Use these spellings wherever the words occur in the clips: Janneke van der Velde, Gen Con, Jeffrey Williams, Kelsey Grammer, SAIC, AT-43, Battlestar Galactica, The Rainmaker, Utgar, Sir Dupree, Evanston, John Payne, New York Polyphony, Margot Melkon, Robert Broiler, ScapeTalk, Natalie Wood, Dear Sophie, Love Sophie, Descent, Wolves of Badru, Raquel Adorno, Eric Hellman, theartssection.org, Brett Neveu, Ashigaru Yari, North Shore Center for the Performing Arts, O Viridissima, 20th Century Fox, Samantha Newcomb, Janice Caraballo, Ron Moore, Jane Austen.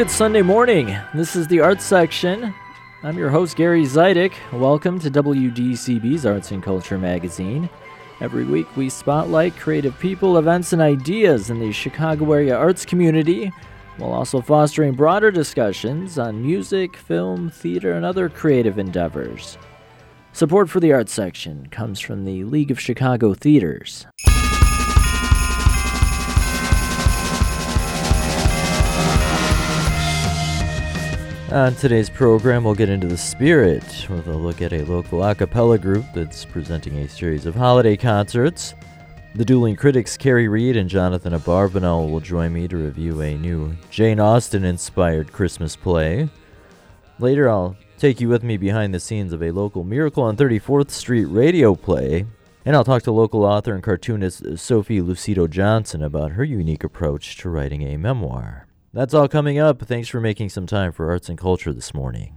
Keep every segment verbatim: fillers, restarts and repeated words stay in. Good Sunday morning. This is the Arts Section. I'm your host, Gary Zidek. Welcome to W D C B's Arts and Culture magazine. Every week we spotlight creative people, events, and ideas in the Chicago area arts community, while also fostering broader discussions on music, film, theater, and other creative endeavors. Support for the Arts Section comes from the League of Chicago Theaters. On today's program, we'll get into the spirit with a look at a local a cappella group that's presenting a series of holiday concerts. The dueling critics Kerry Reid and Jonathan Abarbanel will join me to review a new Jane Austen-inspired Christmas play. Later, I'll take you with me behind the scenes of a local Miracle on thirty-fourth Street radio play, and I'll talk to local author and cartoonist Sophie Lucido Johnson about her unique approach to writing a memoir. That's all coming up. Thanks for making some time for Arts and Culture this morning.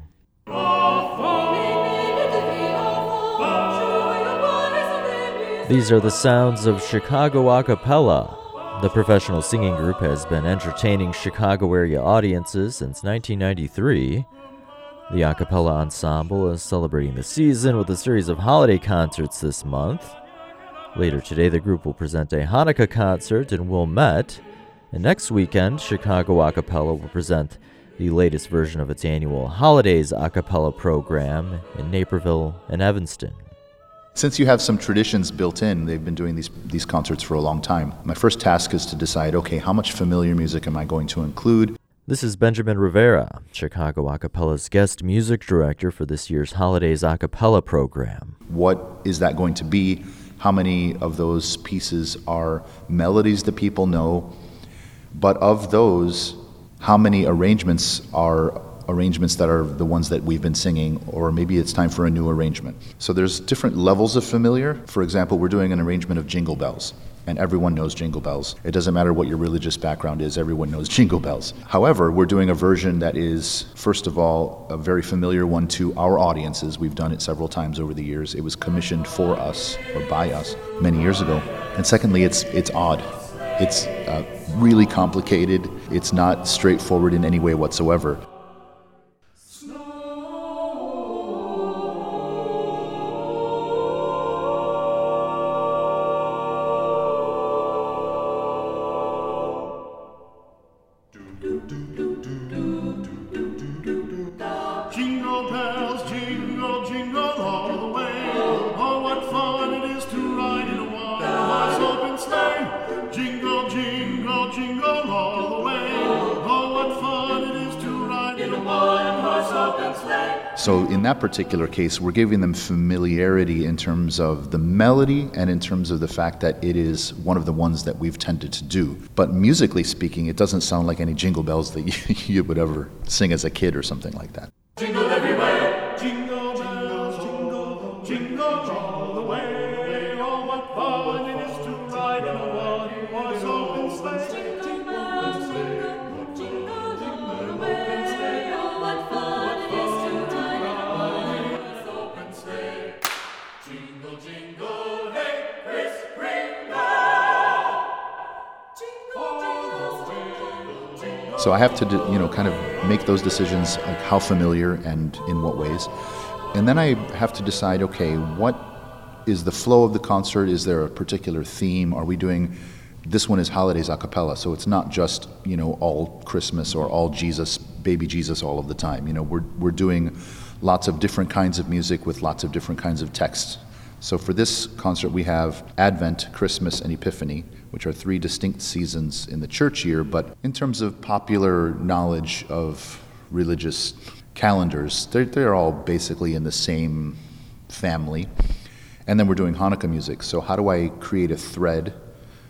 These are the sounds of Chicago a cappella. The professional singing group has been entertaining Chicago area audiences since nineteen ninety-three. The a cappella ensemble is celebrating the season with a series of holiday concerts this month. Later today, the group will present a Hanukkah concert in Wilmette. And next weekend, Chicago a cappella will present the latest version of its annual Holidays a cappella program in Naperville and Evanston. Since you have some traditions built in, they've been doing these these concerts for a long time. My first task is to decide, okay, how much familiar music am I going to include? This is Benjamin Rivera, Chicago a cappella's guest music director for this year's Holidays a cappella program. What is that going to be? How many of those pieces are melodies that people know? But of those, how many arrangements are arrangements that are the ones that we've been singing, or maybe it's time for a new arrangement? So there's different levels of familiar. For example, we're doing an arrangement of Jingle Bells, and everyone knows Jingle Bells. It doesn't matter what your religious background is, everyone knows Jingle Bells. However, we're doing a version that is, first of all, a very familiar one to our audiences. We've done it several times over the years. It was commissioned for us, or by us, many years ago. And secondly, it's it's odd. It's uh, really complicated. It's not straightforward in any way whatsoever. So in that particular case, we're giving them familiarity in terms of the melody and in terms of the fact that it is one of the ones that we've tended to do. But musically speaking, it doesn't sound like any Jingle Bells that you, you would ever sing as a kid or something like that. Jingle everywhere, jingle bells, jingle, jingle all the way. Oh, what fun it is to ride in a one-horse open sleigh. So I have to, you know, kind of make those decisions, like how familiar and in what ways. And then I have to decide, okay, what is the flow of the concert? Is there a particular theme? Are we doing, this one is Holidays a cappella, so it's not just, you know, all Christmas or all Jesus, baby Jesus all of the time. You know, we're we're doing lots of different kinds of music with lots of different kinds of texts. So for this concert, we have Advent, Christmas, and Epiphany, which are three distinct seasons in the church year. But in terms of popular knowledge of religious calendars, they're, they're all basically in the same family. And then we're doing Hanukkah music. So how do I create a thread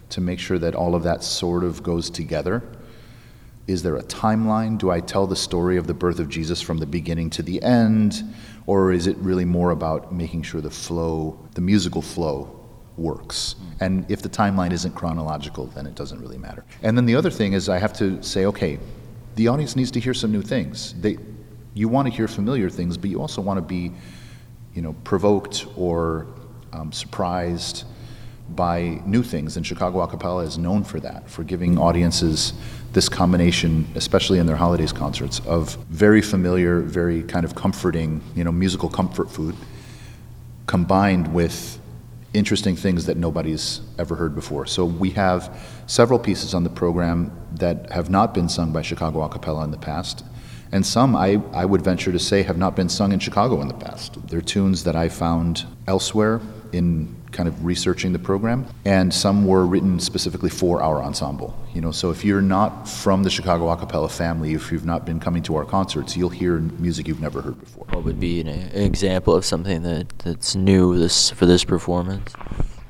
to make sure that all of that sort of goes together? Is there a timeline? Do I tell the story of the birth of Jesus from the beginning to the end? Or is it really more about making sure the flow, the musical flow, works? And if the timeline isn't chronological, then it doesn't really matter. And then the other thing is I have to say, okay, the audience needs to hear some new things. They, you want to hear familiar things, but you also want to be, you know, provoked or um, surprised by new things, and Chicago a cappella is known for that, for giving audiences this combination, especially in their holidays concerts, of very familiar, very kind of comforting, you know, musical comfort food, combined with interesting things that nobody's ever heard before. So we have several pieces on the program that have not been sung by Chicago a cappella in the past, and some, I, I would venture to say, have not been sung in Chicago in the past. They're tunes that I found elsewhere in kind of researching the program, and some were written specifically for our ensemble. You know, so if you're not from the Chicago a cappella family, if you've not been coming to our concerts, you'll hear music you've never heard before. What would be an example of something that, that's new this for this performance?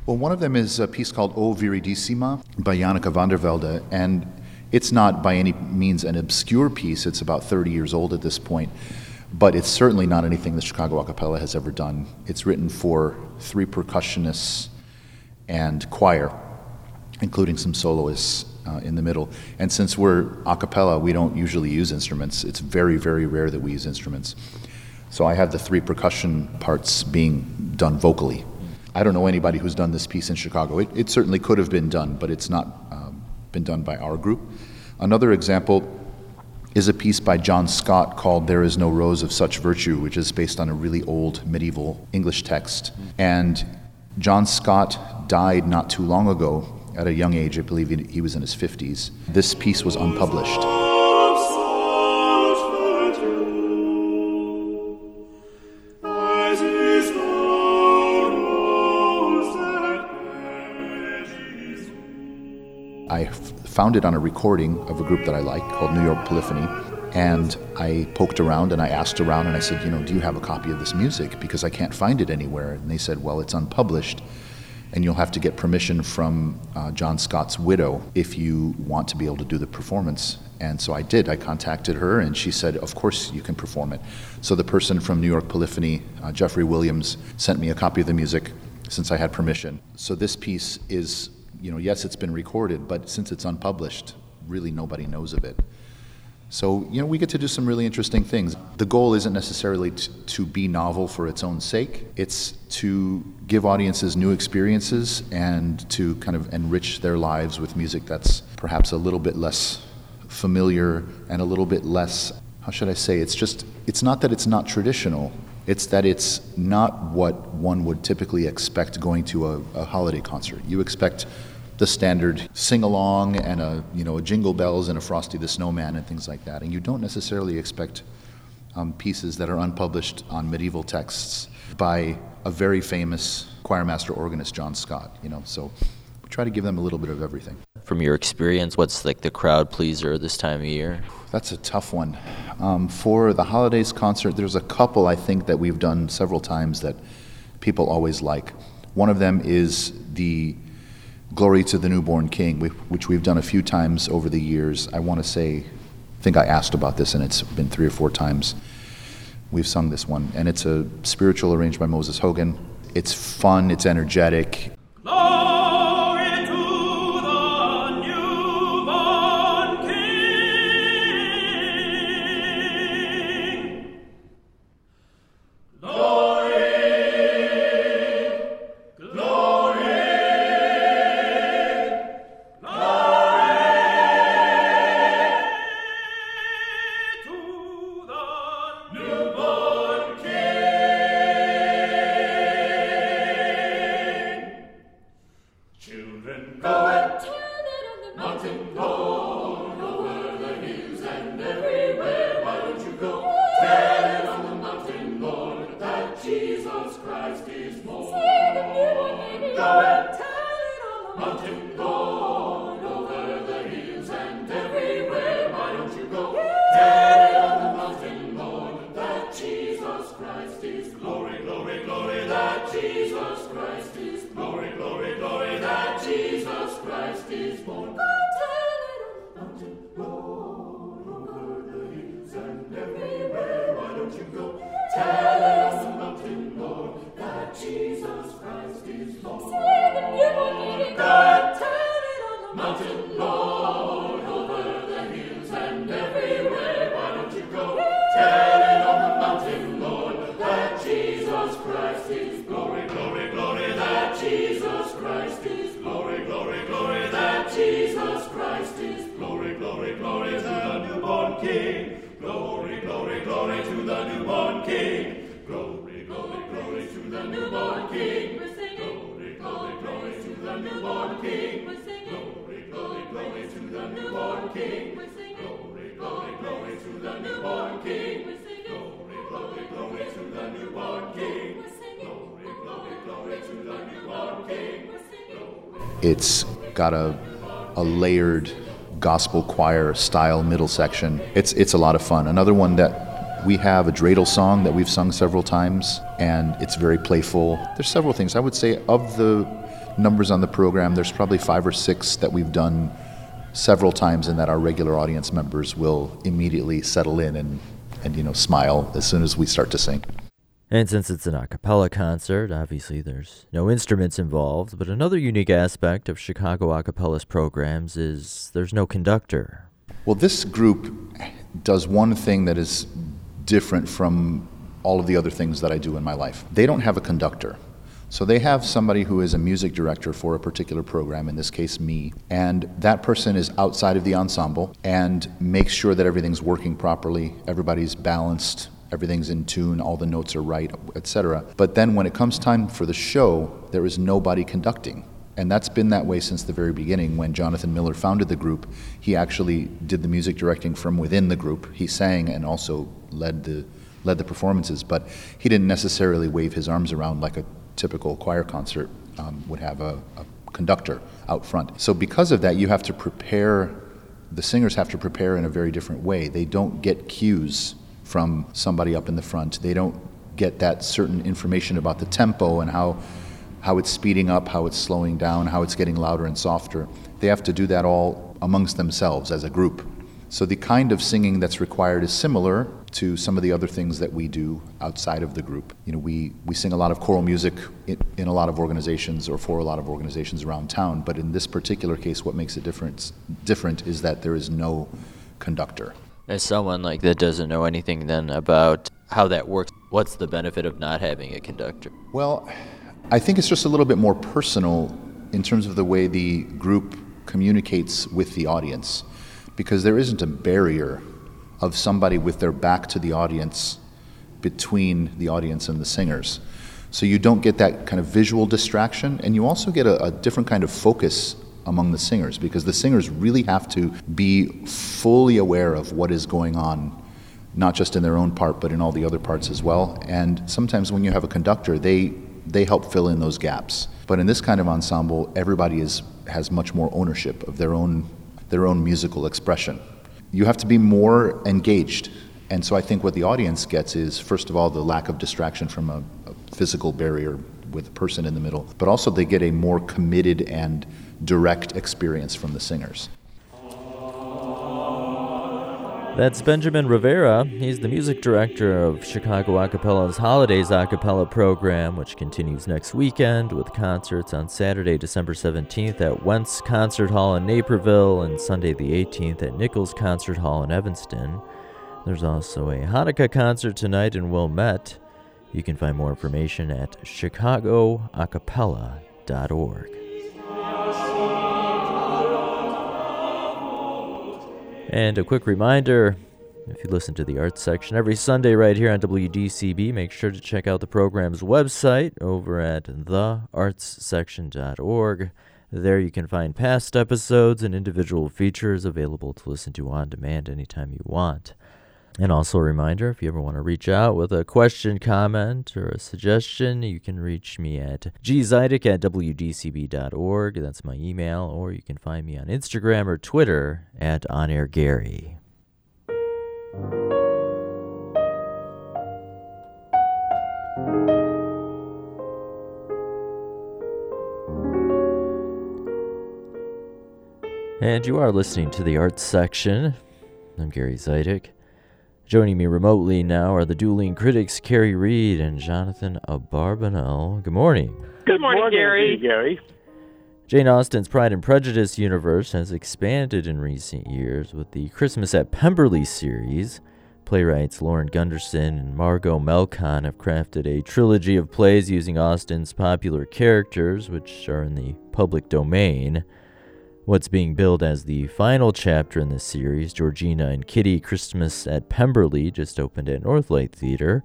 Well, one of them is a piece called O Viridissima by Janneke van der Velde, and it's not by any means an obscure piece. It's about thirty years old at this point. But it's certainly not anything that Chicago a cappella has ever done. It's written for three percussionists and choir, including some soloists uh, in the middle. And since we're a cappella, we don't usually use instruments. It's very, very rare that we use instruments. So I have the three percussion parts being done vocally. I don't know anybody who's done this piece in Chicago. It, it certainly could have been done, but it's not um, been done by our group. Another example is a piece by John Scott called There Is No Rose of Such Virtue, which is based on a really old medieval English text. And John Scott died not too long ago at a young age. I believe he was in his fifties. This piece was unpublished. I found it on a recording of a group that I like called New York Polyphony, and I poked around and I asked around and I said, you know, do you have a copy of this music? Because I can't find it anywhere. And they said, well, it's unpublished, and you'll have to get permission from uh, John Scott's widow if you want to be able to do the performance. And so I did. I contacted her, and she said, of course you can perform it. So the person from New York Polyphony, uh, Jeffrey Williams, sent me a copy of the music since I had permission. So this piece is, you know, yes, it's been recorded, but since it's unpublished, really nobody knows of it. So, you know, we get to do some really interesting things. The goal isn't necessarily t- to be novel for its own sake. It's to give audiences new experiences and to kind of enrich their lives with music that's perhaps a little bit less familiar and a little bit less, how should I say, it's just, it's not that it's not traditional. It's that it's not what one would typically expect going to a, a holiday concert. You expect the standard sing-along and a, you know, a Jingle Bells and a Frosty the Snowman and things like that. And you don't necessarily expect um, pieces that are unpublished on medieval texts by a very famous choirmaster organist, John Scott. You know, so we try to give them a little bit of everything. From your experience, what's like the crowd pleaser this time of year? That's a tough one. Um, for the holidays concert, there's a couple I think that we've done several times that people always like. One of them is the Glory to the Newborn King, which we've done a few times over the years. I want to say, I think I asked about this, and it's been three or four times we've sung this one. And it's a spiritual arranged by Moses Hogan. It's fun, it's energetic. Glory to the newborn King. Glory, glory. Jesus Christ is glory, glory, glory, that Jesus Christ is Glory, glory to the newborn King. Glory, glory, glory to the newborn King. Glory, glory, glory to the newborn King. We're singing. Glory, glory, glory to the newborn King. We're singing. Glory, glory, glory to the newborn King. We're singing. Glory, glory, glory to the newborn King. We're singing. Glory, glory, glory to the newborn King. We're singing. Glory, glory, glory to the newborn King. We're singing. It's got a a layered gospel choir style middle section. It's it's a lot of fun. Another one that we have, a dreidel song that we've sung several times, and it's very playful. There's several things. I would say of the numbers on the program, there's probably five or six that we've done several times and that our regular audience members will immediately settle in and, and you know, smile as soon as we start to sing. And since it's an a cappella concert, obviously there's no instruments involved, but another unique aspect of Chicago a cappella's programs is there's no conductor. Well, this group does one thing that is different from all of the other things that I do in my life. They don't have a conductor. So they have somebody who is a music director for a particular program, in this case me, and that person is outside of the ensemble and makes sure that everything's working properly, everybody's balanced, everything's in tune, all the notes are right, et cetera. But then when it comes time for the show, there is nobody conducting. And that's been that way since the very beginning. When Jonathan Miller founded the group, he actually did the music directing from within the group. He sang and also led the led the performances, but he didn't necessarily wave his arms around like a typical choir concert um, would have a, a conductor out front. So because of that, you have to prepare, the singers have to prepare in a very different way. They don't get cues from somebody up in the front. They don't get that certain information about the tempo and how how it's speeding up, how it's slowing down, how it's getting louder and softer. They have to do that all amongst themselves as a group. So the kind of singing that's required is similar to some of the other things that we do outside of the group. You know, we, we sing a lot of choral music in, in a lot of organizations or for a lot of organizations around town, but in this particular case, what makes it difference, different is that there is no conductor. As someone like that doesn't know anything then about how that works, what's the benefit of not having a conductor? Well, I think it's just a little bit more personal in terms of the way the group communicates with the audience, because there isn't a barrier of somebody with their back to the audience between the audience and the singers. So you don't get that kind of visual distraction, and you also get a, a different kind of focus among the singers, because the singers really have to be fully aware of what is going on, not just in their own part, but in all the other parts as well. And sometimes when you have a conductor, they they help fill in those gaps. But in this kind of ensemble, everybody is has much more ownership of their own their own musical expression. You have to be more engaged. And so I think what the audience gets is, first of all, the lack of distraction from a, a physical barrier with a person in the middle, but also they get a more committed and direct experience from the singers. That's Benjamin Rivera. He's the music director of Chicago a cappella's Holidays a cappella program, which continues next weekend with concerts on Saturday, December seventeenth at Wentz Concert Hall in Naperville and Sunday the eighteenth at Nichols Concert Hall in Evanston. There's also a Hanukkah concert tonight in Wilmette. You can find more information at chicago a cappella dot org. And a quick reminder, if you listen to the Arts Section every Sunday right here on W D C B, make sure to check out the program's website over at the arts section dot org. There you can find past episodes and individual features available to listen to on demand anytime you want. And also a reminder, if you ever want to reach out with a question, comment, or a suggestion, you can reach me at g zidek at w d c b dot org. That's my email. Or you can find me on Instagram or Twitter at on air gary. And you are listening to the Arts Section. I'm Gary Zidek. Joining me remotely now are the dueling critics Kerry Reid and Jonathan Abarbanel. Good morning. Good morning, morning Gary. Gary. Jane Austen's Pride and Prejudice universe has expanded in recent years with the Christmas at Pemberley series. Playwrights Lauren Gunderson and Margot Melkon have crafted a trilogy of plays using Austen's popular characters, which are in the public domain. What's being billed as the final chapter in this series, Georgina and Kitty, Christmas at Pemberley, just opened at Northlight Theater.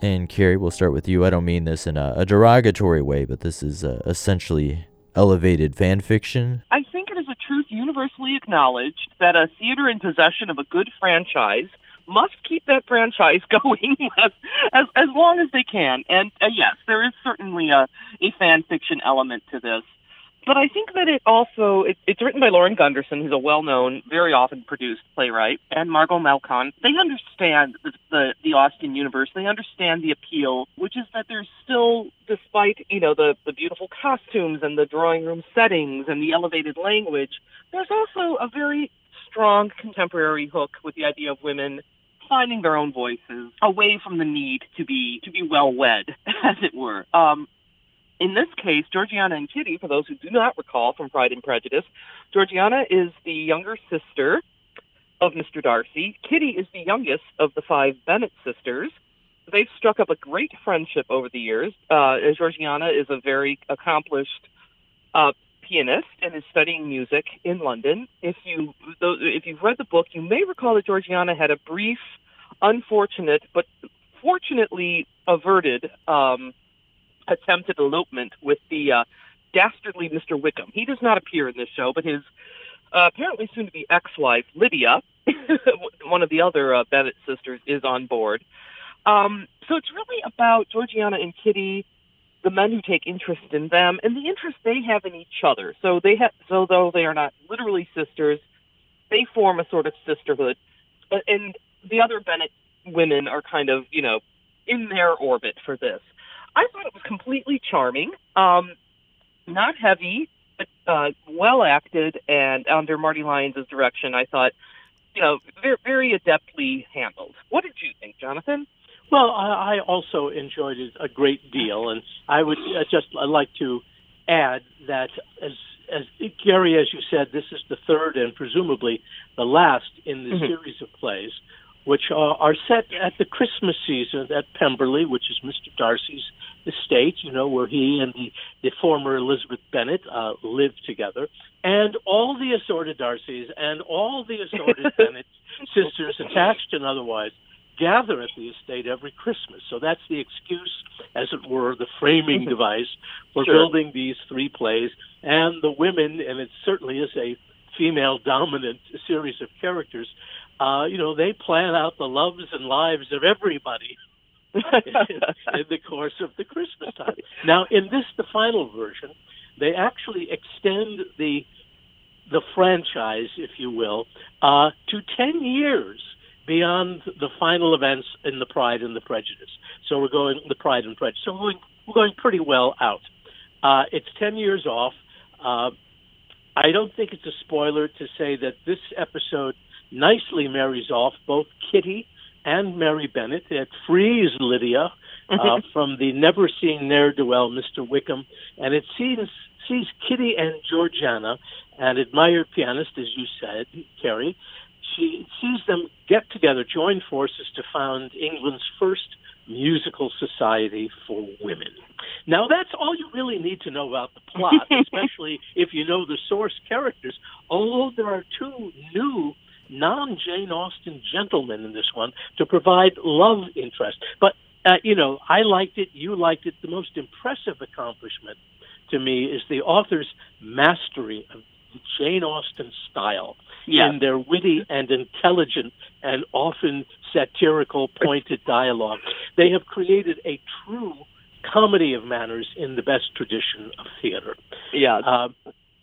And Kerry, we'll start with you. I don't mean this in a, a derogatory way, but this is uh, essentially elevated fan fiction. I think it is a truth universally acknowledged that a theater in possession of a good franchise must keep that franchise going as, as, as long as they can. And uh, yes, there is certainly a, a fan fiction element to this. But I think that it also, it, it's written by Lauren Gunderson, who's a well-known, very often produced playwright, and Margot Melkon. They understand the, the, the Austen universe. They understand the appeal, which is that there's still, despite, you know, the, the beautiful costumes and the drawing room settings and the elevated language, there's also a very strong contemporary hook with the idea of women finding their own voices away from the need to be, to be well-wed, as it were. Um, In this case, Georgiana and Kitty, for those who do not recall from Pride and Prejudice, Georgiana is the younger sister of Mister Darcy. Kitty is the youngest of the five Bennet sisters. They've struck up a great friendship over the years. Uh, Georgiana is a very accomplished uh, pianist and is studying music in London. If you, if you've read the book, you may recall that Georgiana had a brief, unfortunate, but fortunately averted um attempt at elopement with the uh, dastardly Mister Wickham. He does not appear in this show, but his uh, apparently soon-to-be ex-wife, Lydia, one of the other uh, Bennet sisters, is on board. Um, so it's really about Georgiana and Kitty, the men who take interest in them, and the interest they have in each other. So they ha- so though they are not literally sisters, they form a sort of sisterhood. And the other Bennet women are kind of, you know, in their orbit for this. I thought it was completely charming, um, not heavy, but uh, well acted, and under Marty Lyons' direction, I thought, you know, very, very adeptly handled. What did you think, Jonathan? Well, I also enjoyed it a great deal, and I would just like to add that, as as Gary, as you said, this is the third and presumably the last in this mm-hmm. series of plays, which are, are set at the Christmas season at Pemberley, which is Mister Darcy's estate, you know, where he and the, the former Elizabeth Bennet uh, lived together. And all the assorted Darcys and all the assorted Bennet sisters, attached and otherwise, gather at the estate every Christmas. So that's the excuse, as it were, the framing device for sure. building these three plays. And the women, and it certainly is a female-dominant series of characters, Uh, you know, they plan out the loves and lives of everybody in, in the course of the Christmas time. Now, in this, the final version, they actually extend the the franchise, if you will, uh, to ten years beyond the final events in the Pride and the Prejudice. So we're going the Pride and Prejudice. So we're going, we're going pretty well out. Uh, it's ten years off. Uh, I don't think it's a spoiler to say that this episode nicely marries off both Kitty and Mary Bennet. It frees Lydia uh, from the never-seen ne'er-do-well Mister Wickham, and it sees, sees Kitty and Georgiana, an admired pianist, as you said, Kerry. She sees them get together, join forces to found England's first musical society for women. Now, that's all you really need to know about the plot, especially if you know the source characters, although there are two new non-Jane Austen gentleman in this one to provide love interest. But, uh, you know, I liked it, you liked it. The most impressive accomplishment to me is the author's mastery of Jane Austen style yeah. in their witty and intelligent and often satirical pointed dialogue. They have created a true comedy of manners in the best tradition of theater. Yeah. Uh,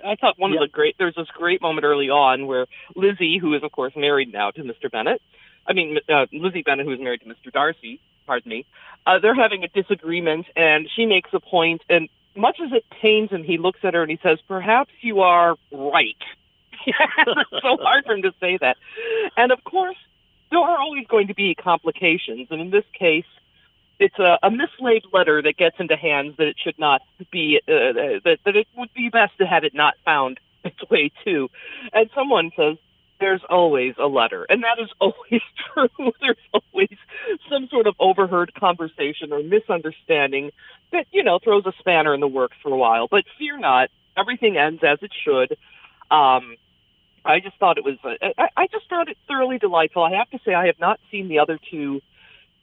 I thought one yeah. of the great, there's this great moment early on where Lizzie, who is, of course, married now to Mister Bennet, I mean, uh, Lizzie Bennet, who is married to Mister Darcy, pardon me, uh, they're having a disagreement, and she makes a point, and much as it pains him, he looks at her and he says, "Perhaps you are right." It's so hard for him to say that. And, of course, there are always going to be complications, and in this case, it's a, a mislaid letter that gets into hands that it should not be, uh, that, that it would be best to have it not found its way to. And someone says, "There's always a letter." And that is always true. There's always some sort of overheard conversation or misunderstanding that, you know, throws a spanner in the works for a while. But fear not, everything ends as it should. Um, I just thought it was, I, I just found it thoroughly delightful. I have to say I have not seen the other two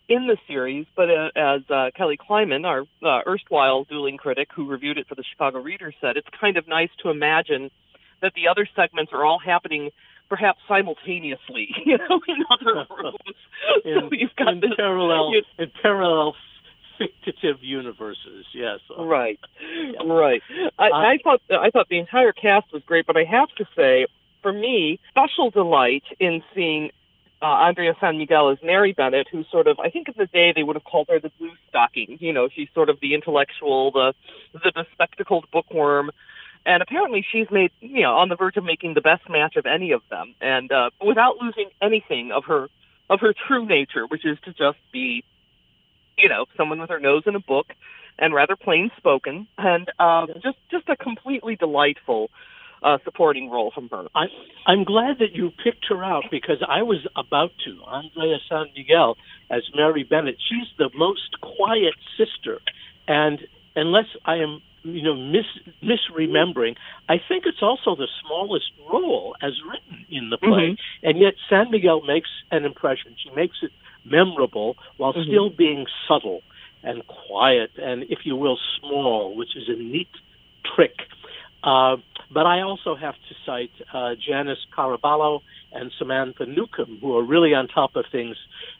in the series, but uh, as uh, Kelly Kleinman, our uh, erstwhile dueling critic who reviewed it for the Chicago Reader, said, it's kind of nice to imagine that the other segments are all happening perhaps simultaneously, you know, in other rooms. in, so you've got in this, parallel, you, in parallel fictive universes, yes. Right, yeah. right. I, uh, I thought I thought the entire cast was great, but I have to say, for me, special delight in seeing uh, Andrea San Miguel as Mary Bennett, who sort of, I think in the day they would have called her the blue stocking. You know, she's sort of the intellectual, the the bespectacled bookworm. And apparently she's made, you know, on the verge of making the best match of any of them, and uh, without losing anything of her of her true nature, which is to just be, you know, someone with her nose in a book and rather plain spoken, and uh, just just a completely delightful uh, supporting role from her. I, I'm glad that you picked her out because I was about to. Andrea San Miguel as Mary Bennett. She's the most quiet sister, and unless I am. you know, mis- misremembering, I think it's also the smallest role as written in the play. Mm-hmm. And yet San Miguel makes an impression. She makes it memorable while mm-hmm. still being subtle and quiet and, if you will, small, which is a neat trick. Uh, but I also have to cite uh, Janice Caraballo and Samantha Newcomb, who are really on top of things,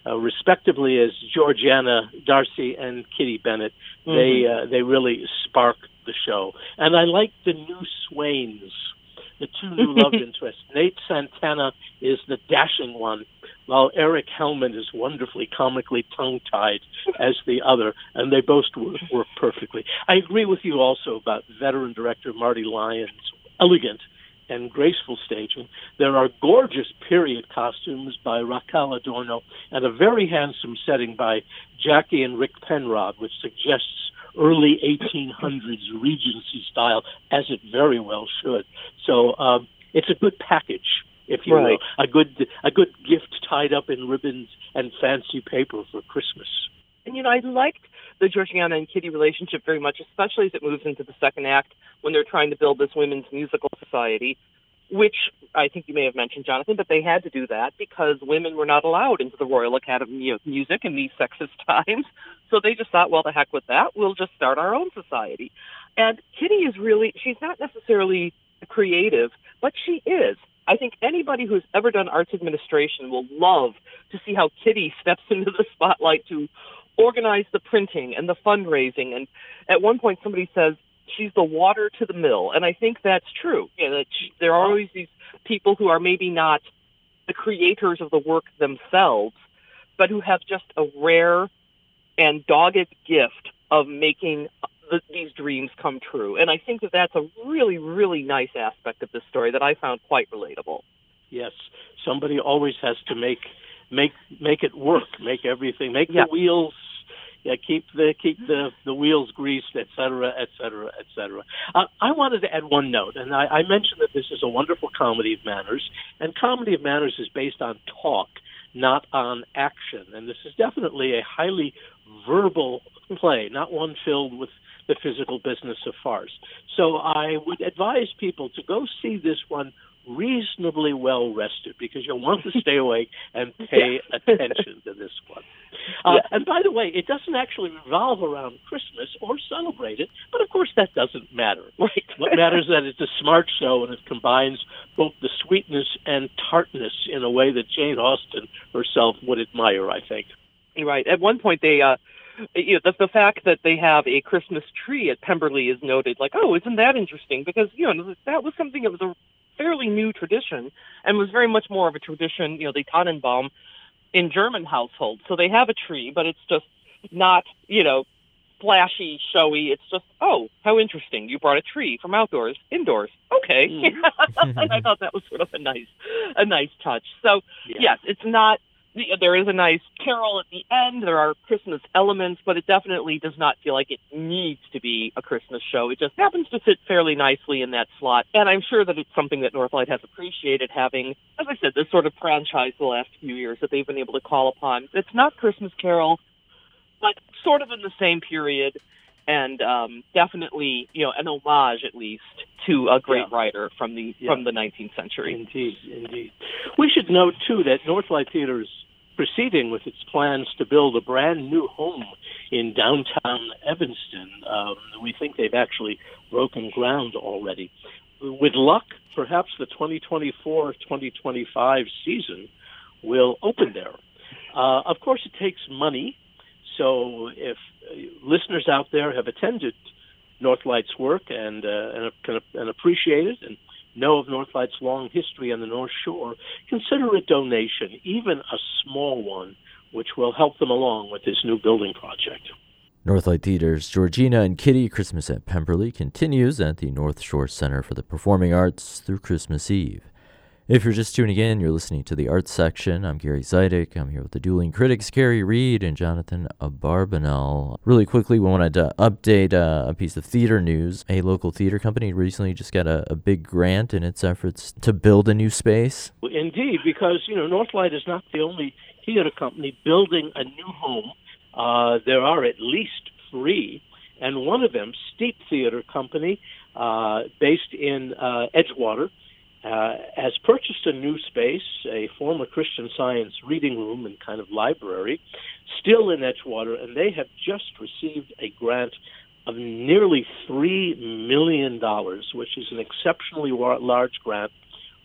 uh, respectively, as Georgiana Darcy and Kitty Bennett. Mm-hmm. They uh, they really spark the show. And I like the new swains, the two new love interests. Nate Santana is the dashing one, while Eric Hellman is wonderfully comically tongue-tied as the other, and they both work, work perfectly. I agree with you also about veteran director Marty Lyons' elegant and graceful staging. There are gorgeous period costumes by Raquel Adorno and a very handsome setting by Jackie and Rick Penrod, which suggests early eighteen hundreds Regency style, as it very well should. So um, it's a good package, if you right. will, a good a good gift tied up in ribbons and fancy paper for Christmas. And, you know, I liked the Georgiana and Kitty relationship very much, especially as it moves into the second act when they're trying to build this women's musical society, which I think you may have mentioned, Jonathan, but they had to do that because women were not allowed into the Royal Academy of Music in these sexist times. So they just thought, well, the heck with that. We'll just start our own society. And Kitty is really, she's not necessarily creative, but she is. I think anybody who's ever done arts administration will love to see how Kitty steps into the spotlight to organize the printing and the fundraising. And at one point somebody says she's the water to the mill, and I think that's true. You know, there are always these people who are maybe not the creators of the work themselves, but who have just a rare and dogged gift of making the, these dreams come true. And I think that that's a really, really nice aspect of this story that I found quite relatable. Yes, somebody always has to make make make it work, make everything, make yeah. the wheels. Yeah, keep the keep the, the wheels greased, et cetera, et cetera, et cetera. Uh, I wanted to add one note, and I, I mentioned that this is a wonderful comedy of manners, and comedy of manners is based on talk, not on action. And this is definitely a highly verbal play, not one filled with the physical business of farce. So I would advise people to go see this one reasonably well rested, because you'll want to stay awake and pay attention to this one. Uh, yeah. And by the way, it doesn't actually revolve around Christmas or celebrate it, but of course that doesn't matter. Right? What matters is that it's a smart show and it combines both the sweetness and tartness in a way that Jane Austen herself would admire, I think. Right. At one point, they, uh, you know, the, the fact that they have a Christmas tree at Pemberley is noted, like, oh, isn't that interesting? Because, you know, that was something that was a fairly new tradition and was very much more of a tradition, you know, the Tannenbaum in German households. So they have a tree, but it's just not, you know, flashy, showy. It's just, oh, how interesting. You brought a tree from outdoors, indoors. Okay. Mm. And I thought that was sort of a nice, a nice touch. So yeah. yes, it's not, there is a nice carol at the end. There are Christmas elements, but it definitely does not feel like it needs to be a Christmas show. It just happens to fit fairly nicely in that slot. And I'm sure that it's something that Northlight has appreciated having, as I said, this sort of franchise the last few years that they've been able to call upon. It's not Christmas Carol, but sort of in the same period and um, definitely, you know, an homage at least to a great yeah. writer from the yeah. from the nineteenth century. Indeed, indeed. We should note, too, that Northlight Theater is proceeding with its plans to build a brand new home in downtown Evanston. Um, we think they've actually broken ground already. With luck, perhaps the twenty twenty-four twenty twenty-five season will open there. Uh, of course, it takes money. So if uh, listeners out there have attended Northlight's work and, uh, and, uh, and appreciate it and know of Northlight's long history on the North Shore, consider a donation, even a small one, which will help them along with this new building project. Northlight Theater's Georgina and Kitty Christmas at Pemberley continues at the North Shore Center for the Performing Arts through Christmas Eve. If you're just tuning in, you're listening to The Arts Section. I'm Gary Zidek. I'm here with the dueling critics, Kerry Reid and Jonathan Abarbanel. Really quickly, we wanted to update uh, a piece of theater news. A local theater company recently just got a, a big grant in its efforts to build a new space. Indeed, because, you know, Northlight is not the only theater company building a new home. Uh, there are at least three, and one of them, Steep Theater Company, uh, based in uh, Edgewater, Uh, has purchased a new space, a former Christian Science reading room and kind of library, still in Edgewater, and they have just received a grant of nearly three million dollars, which is an exceptionally large grant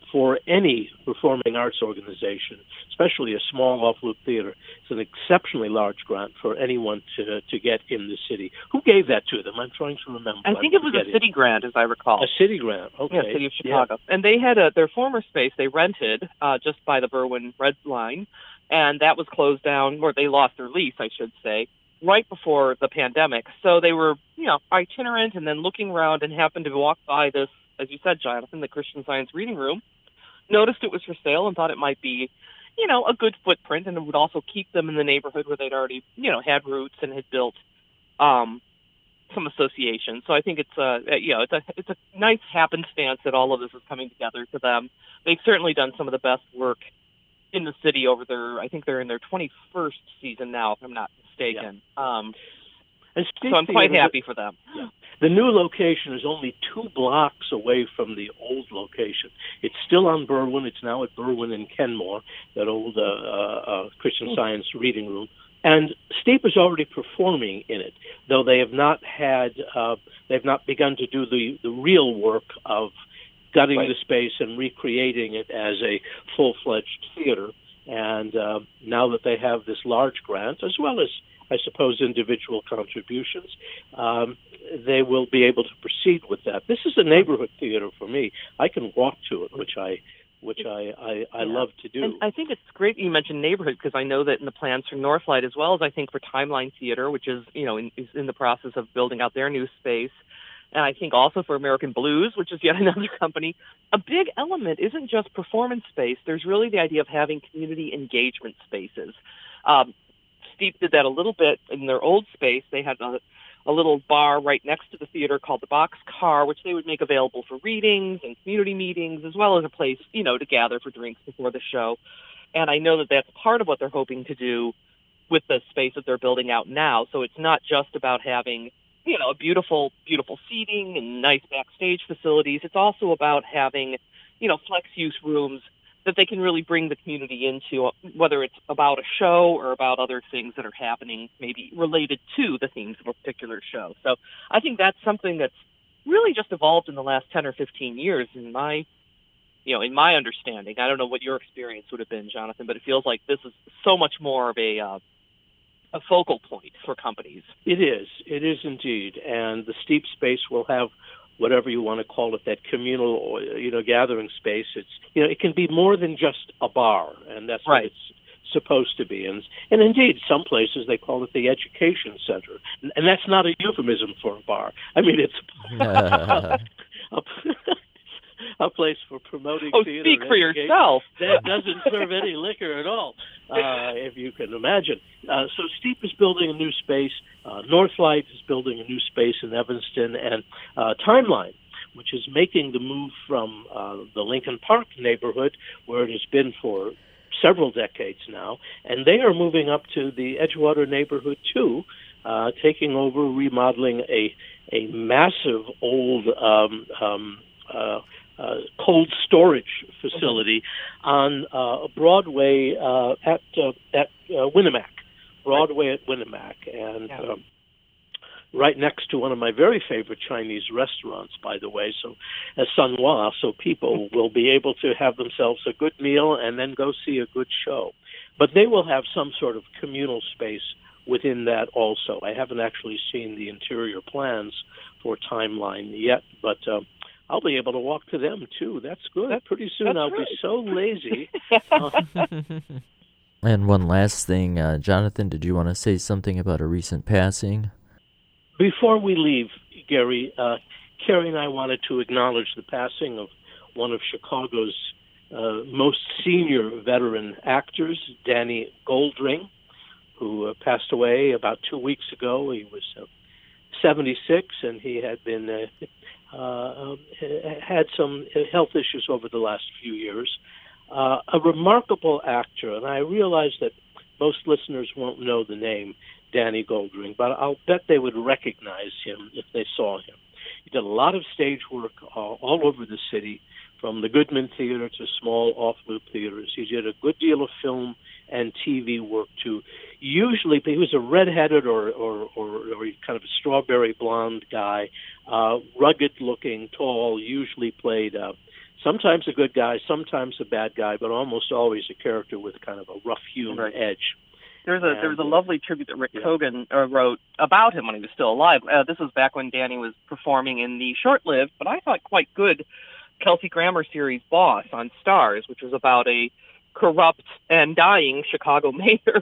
for any performing arts organization, especially a small off-loop theater. It's an exceptionally large grant for anyone to to get in the city. Who gave that to them? I'm trying to remember. I think I'm it was forgetting. a city grant, as I recall. A city grant, okay. Yeah, City of Chicago. Yeah. And they had a, their former space they rented uh, just by the Berwyn Red Line, and that was closed down, or they lost their lease, I should say, right before the pandemic. So they were, you know, itinerant and then looking around and happened to walk by this, as you said, Jonathan, the Christian Science reading room, noticed it was for sale and thought it might be, you know, a good footprint, and it would also keep them in the neighborhood where they'd already, you know, had roots and had built um, some association. So I think it's a, you know, it's a, it's a nice happenstance that all of this is coming together for them. They've certainly done some of the best work in the city over their, I think they're in their twenty-first season now, if I'm not mistaken. Yeah. Um, and so I'm quite happy for them. Yeah. The new location is only two blocks away from the old location. It's still on Berwyn. It's now at Berwyn and Kenmore, that old uh, uh, Christian Science reading room. And Steep is already performing in it, though they have not had uh, they've not begun to do the, the real work of gutting right. the space and recreating it as a full-fledged theater. And uh, now that they have this large grant, as well as, I suppose, individual contributions, um, they will be able to proceed with that. This is a neighborhood theater for me. I can walk to it, which I which I, I, I yeah. love to do. And I think it's great that you mentioned neighborhood, because I know that in the plans for Northlight, as well as I think for Timeline Theater, which is, you know, in, is in the process of building out their new space, and I think also for American Blues, which is yet another company, a big element isn't just performance space. There's really the idea of having community engagement spaces. Um, Steep did that a little bit in their old space. They had a, a little bar right next to the theater called the Box Car, which they would make available for readings and community meetings, as well as a place, you know, to gather for drinks before the show. And I know that that's part of what they're hoping to do with the space that they're building out now. So it's not just about having, you know, a beautiful, beautiful seating and nice backstage facilities. It's also about having, you know, flex use rooms that they can really bring the community into, whether it's about a show or about other things that are happening, maybe related to the themes of a particular show. So I think that's something that's really just evolved in the last ten or fifteen years in my, you know, in my understanding. I don't know what your experience would have been, Jonathan, but it feels like this is so much more of a, uh, a focal point for companies. It is. It is indeed. And the Steep space will have whatever you want to call it, that communal, or, you know, gathering space. It's, you know, it can be more than just a bar, and that's right. what it's supposed to be. And, and indeed, some places they call it the education center, and, and that's not a euphemism for a bar. I mean, it's a, a place for promoting oh, theater. Oh, speak for education. Yourself. That doesn't serve any liquor at all, uh, if you can imagine. Uh, so Steep is building a new space. Uh, Northlight is building a new space in Evanston, and uh, Timeline, which is making the move from uh, the Lincoln Park neighborhood, where it has been for several decades now, and they are moving up to the Edgewater neighborhood too, uh, taking over, remodeling a a massive old um, um, uh, uh, cold storage facility on uh, Broadway uh, at uh, at uh, Winnemac, Broadway at Winnemac, and yeah. um, right next to one of my very favorite Chinese restaurants, by the way, so uh, Sun Hua, so people will be able to have themselves a good meal and then go see a good show. But they will have some sort of communal space within that also. I haven't actually seen the interior plans for Timeline yet, but um, I'll be able to walk to them, too. That's good. That's, Pretty soon that's I'll right. be so lazy. uh, and one last thing, uh, Jonathan, did you want to say something about a recent passing? Before we leave, Gary, uh, Kerry and I wanted to acknowledge the passing of one of Chicago's uh, most senior veteran actors, Danny Goldring, who uh, passed away about two weeks ago. He was uh, seventy-six, and he had been uh, uh, had some health issues over the last few years. Uh, a remarkable actor, and I realize that most listeners won't know the name Danny Goldring, but I'll bet they would recognize him if they saw him. He did a lot of stage work uh, all over the city, from the Goodman Theater to small off-loop theaters. He did a good deal of film and T V work, too. Usually, he was a redheaded or or, or, or kind of a strawberry blonde guy, uh, rugged-looking, tall, usually played uh, sometimes a good guy, sometimes a bad guy, but almost always a character with kind of a rough human edge. There's a, there was a lovely tribute that Rick yeah. Kogan uh, wrote about him when he was still alive. Uh, this was back when Danny was performing in the short-lived, but I thought quite good, Kelsey Grammer series Boss on Stars, which was about a corrupt and dying Chicago mayor.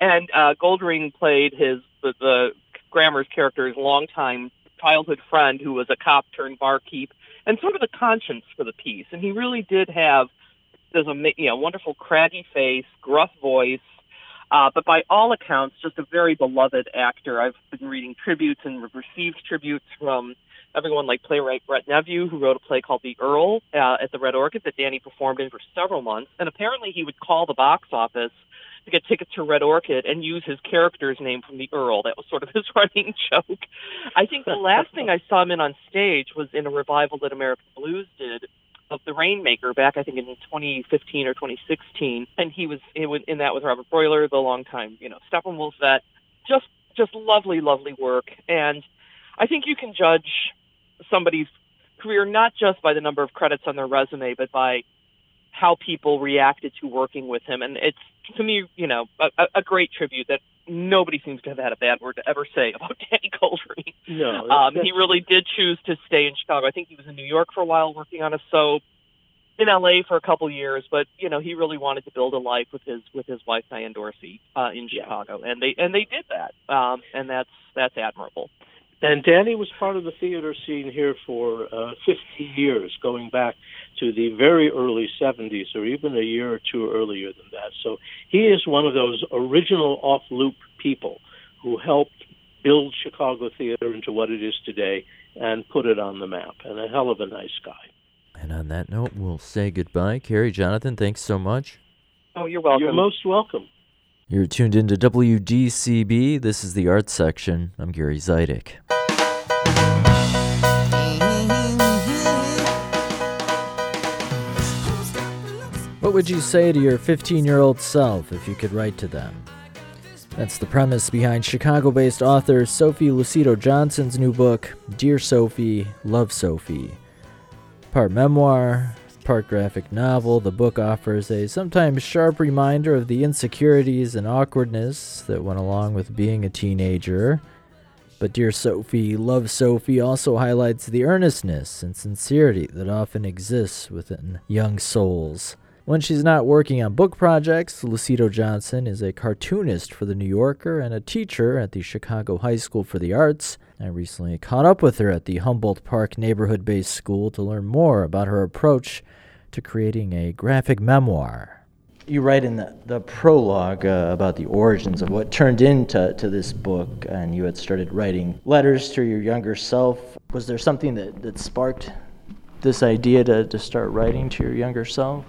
and uh, Goldring played his the, the Grammer's character's longtime childhood friend who was a cop-turned-barkeep and sort of the conscience for the piece. And he really did have this you know, wonderful craggy face, gruff voice, Uh, but by all accounts, just a very beloved actor. I've been reading tributes and received tributes from everyone like playwright Brett Neveu, who wrote a play called The Earl uh, at the Red Orchid that Danny performed in for several months. And apparently he would call the box office to get tickets to Red Orchid and use his character's name from The Earl. That was sort of his running joke. I think the last thing I saw him in on stage was in a revival that American Blues did of The Rainmaker back, I think, in twenty fifteen or twenty sixteen. And he was in that with Robert Broiler, the longtime, you know, Steppenwolf vet. Just, just lovely, lovely work. And I think you can judge somebody's career not just by the number of credits on their resume, but by how people reacted to working with him. And it's, to me, you know, a, a great tribute that nobody seems to have had a bad word to ever say about Danny Goldring. No, um, he really did choose to stay in Chicago. I think he was in New York for a while working on a soap, in L A for a couple years, but you know he really wanted to build a life with his with his wife Diane Dorsey uh, in Chicago, yeah. and they and they did that, um, and that's that's admirable. And Danny was part of the theater scene here for uh, fifty years, going back to the very early seventies or even a year or two earlier than that. So he is one of those original off-loop people who helped build Chicago theater into what it is today and put it on the map. And a hell of a nice guy. And on that note, we'll say goodbye. Kerry, Jonathan, thanks so much. Oh, you're welcome. You're most welcome. You're tuned into W D C B. This is the Arts Section. I'm Gary Zidek. What would you say to your fifteen-year-old self if you could write to them? That's the premise behind Chicago-based author Sophie Lucido Johnson's new book, Dear Sophie, Love Sophie. Part memoir, part graphic novel, the book offers a sometimes sharp reminder of the insecurities and awkwardness that went along with being a teenager. But Dear Sophie, Love Sophie also highlights the earnestness and sincerity that often exists within young souls. When she's not working on book projects, Lucido Johnson is a cartoonist for The New Yorker and a teacher at the Chicago High School for the Arts. I recently caught up with her at the Humboldt Park neighborhood-based school to learn more about her approach to creating a graphic memoir. You write in the, the prologue uh, about the origins of what turned into to this book, and you had started writing letters to your younger self. Was there something that, that sparked this idea to, to start writing to your younger self?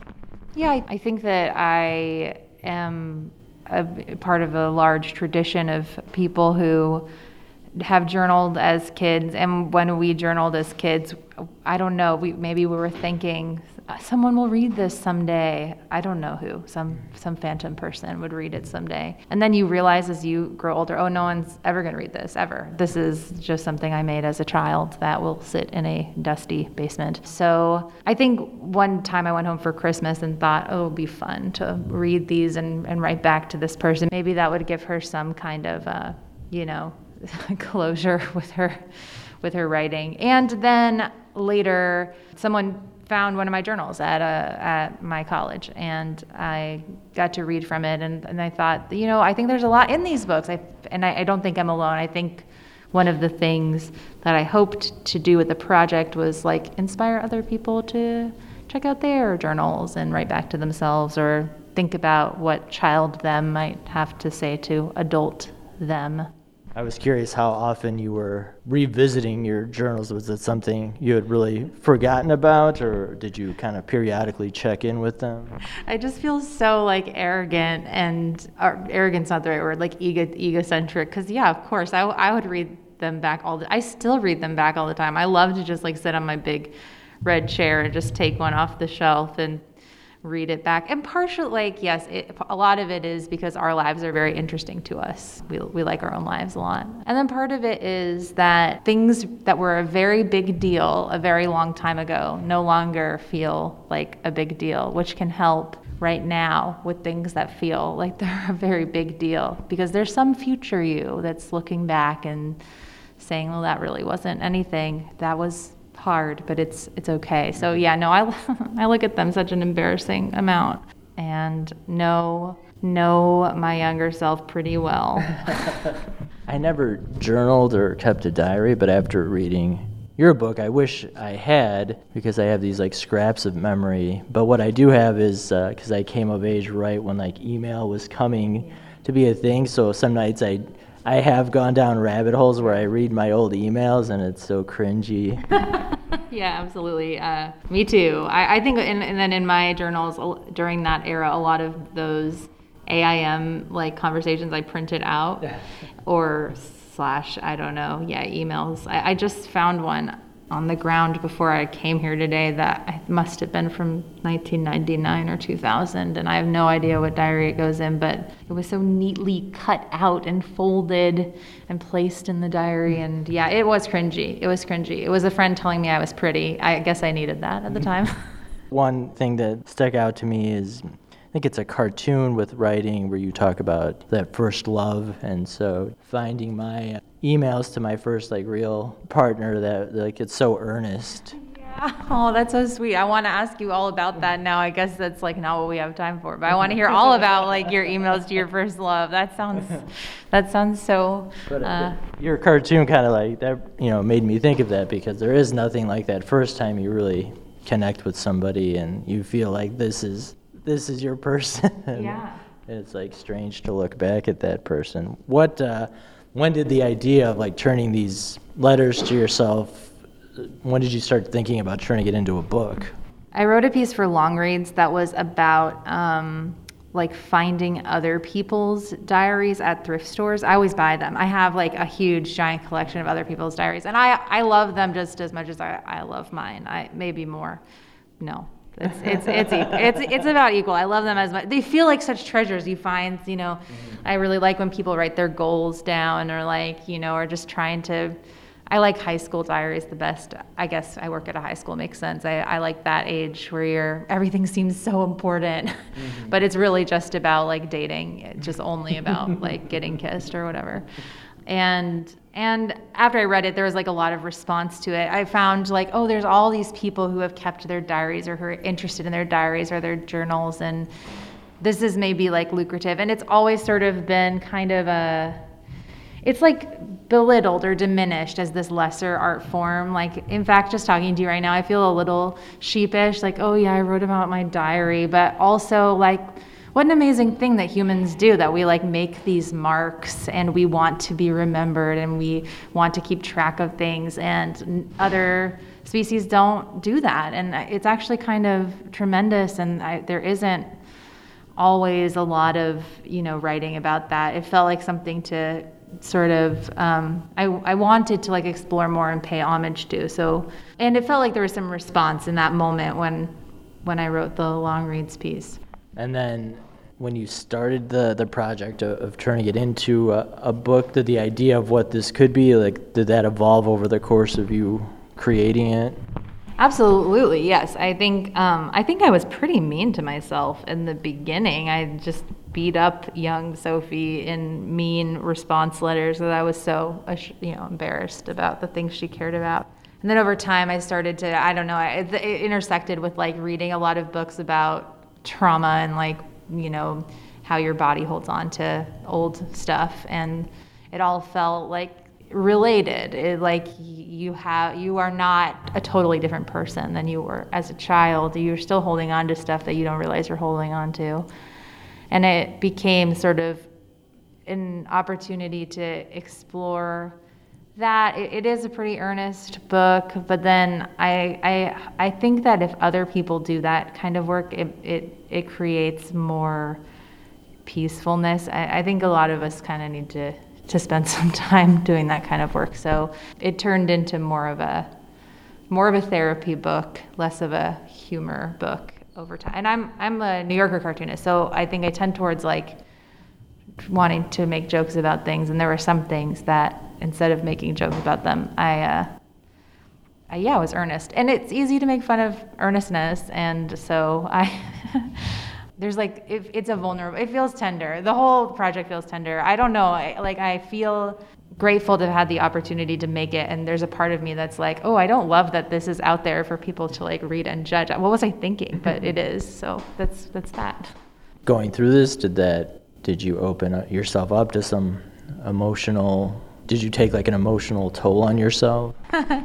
Yeah, I think that I am a part of a large tradition of people who have journaled as kids, and when we journaled as kids, I don't know, we maybe we were thinking someone will read this someday. I don't know who. Some some phantom person would read it someday. And then you realize as you grow older, oh, no one's ever going to read this, ever. This is just something I made as a child that will sit in a dusty basement. So I think one time I went home for Christmas and thought, oh, it would be fun to read these and, and write back to this person. Maybe that would give her some kind of, uh, you know, closure with her, with her writing. And then later, someone found one of my journals at a, at my college, and I got to read from it, and, and I thought, you know, I think there's a lot in these books, I, and I, I don't think I'm alone. I think one of the things that I hoped to do with the project was, like, inspire other people to check out their journals and write back to themselves, or think about what child them might have to say to adult them. I was curious how often you were revisiting your journals. Was it something you had really forgotten about, or did you kind of periodically check in with them? I just feel so, like, arrogant, and uh, arrogant's not the right word, like ego, egocentric, because, yeah, of course, I, I would read them back all the I still read them back all the time. I love to just, like, sit on my big red chair and just take one off the shelf and read it back. And partially, like, yes, it, a lot of it is because our lives are very interesting to us. We we like our own lives a lot. And then part of it is that things that were a very big deal a very long time ago no longer feel like a big deal, which can help right now with things that feel like they're a very big deal, because there's some future you that's looking back and saying, well, that really wasn't anything. That was hard, but it's it's okay. So yeah, no, I, I look at them such an embarrassing amount, and know know my younger self pretty well. I never journaled or kept a diary, but after reading your book, I wish I had, because I have these, like, scraps of memory. But what I do have is, because uh, I came of age right when, like, email was coming to be a thing, so some nights I I have gone down rabbit holes where I read my old emails, and it's so cringy. Yeah, absolutely. Uh, me too. I, I think, in, and then in my journals during that era, a lot of those A I M like conversations I printed out, or slash, I don't know, yeah, emails. I, I just found one on the ground before I came here today that must have been from nineteen ninety-nine or two thousand, and I have no idea what diary it goes in, but it was so neatly cut out and folded and placed in the diary, and yeah, it was cringy. It was cringy. It was a friend telling me I was pretty. I guess I needed that at the time. One thing that stuck out to me is, I think it's a cartoon with writing where you talk about that first love, and so finding my emails to my first, like, real partner that, like, it's so earnest. Yeah. Oh, that's so sweet. I want to ask you all about that now. I guess that's, like, not what we have time for, but I want to hear all about, like, your emails to your first love. That sounds, that sounds so. But, uh, uh, your cartoon kind of, like, that, you know, made me think of that, because there is nothing like that first time you really connect with somebody and you feel like this is. This is your person. Yeah. It's, like, strange to look back at that person. What, uh, when did the idea of, like, turning these letters to yourself, when did you start thinking about turning it into a book? I wrote a piece for Long Reads that was about, um, like, finding other people's diaries at thrift stores. I always buy them. I have, like, a huge, giant collection of other people's diaries, and I, I love them just as much as I, I love mine. I maybe more. No. It's it's it's, it's it's about equal. I love them as much. They feel like such treasures you find, you know. Mm-hmm. I really like when people write their goals down, or, like, you know, or just trying to, I like high school diaries the best. I guess I work at a high school, makes sense. I, I like that age where you're, everything seems so important, mm-hmm. but it's really just about, like, dating. It's just only about like getting kissed or whatever. And And after I read it, there was, like, a lot of response to it. I found, like, oh, there's all these people who have kept their diaries, or who are interested in their diaries or their journals, and this is maybe, like, lucrative. And it's always sort of been kind of a, it's, like, belittled or diminished as this lesser art form. Like, in fact, just talking to you right now, I feel a little sheepish, like, oh yeah, I wrote about my diary, but also, like, what an amazing thing that humans do, that we, like, make these marks, and we want to be remembered, and we want to keep track of things, and other species don't do that. And it's actually kind of tremendous, and I, there isn't always a lot of, you know, writing about that. It felt like something to sort of um, I, I wanted to like explore more and pay homage to. So, and it felt like there was some response in that moment when when I wrote the long reads piece. And then when you started the the project of, of turning it into a, a book, did the idea of what this could be, like, did that evolve over the course of you creating it? Absolutely, yes. I think um, I think I was pretty mean to myself in the beginning. I just beat up young Sophie in mean response letters that I was so you know embarrassed about the things she cared about. And then over time, I started to I don't know. It, it intersected with like reading a lot of books about trauma and like you know how your body holds on to old stuff, and it all felt like related. It, like you have, you are not a totally different person than you were as a child. You're still holding on to stuff that you don't realize you're holding on to. And it became sort of an opportunity to explore that. It, it is a pretty earnest book, but then I, I, I think that if other people do that kind of work, it, it, it creates more peacefulness. I, I think a lot of us kind of need to to spend some time doing that kind of work. So it turned into more of a more of a therapy book, less of a humor book over time. And I'm I'm a New Yorker cartoonist, so I think I tend towards like wanting to make jokes about things, and there were some things that instead of making jokes about them, I, uh, I yeah, I was earnest. And it's easy to make fun of earnestness, and so I There's like, it, it's a vulnerable, it feels tender. The whole project feels tender. I don't know, I, like I feel grateful to have had the opportunity to make it, and there's a part of me that's like, oh, I don't love that this is out there for people to like read and judge. What was I thinking? But it is, so that's that's that. Going through this, did that, did you open yourself up to some emotional, did you take like an emotional toll on yourself? uh,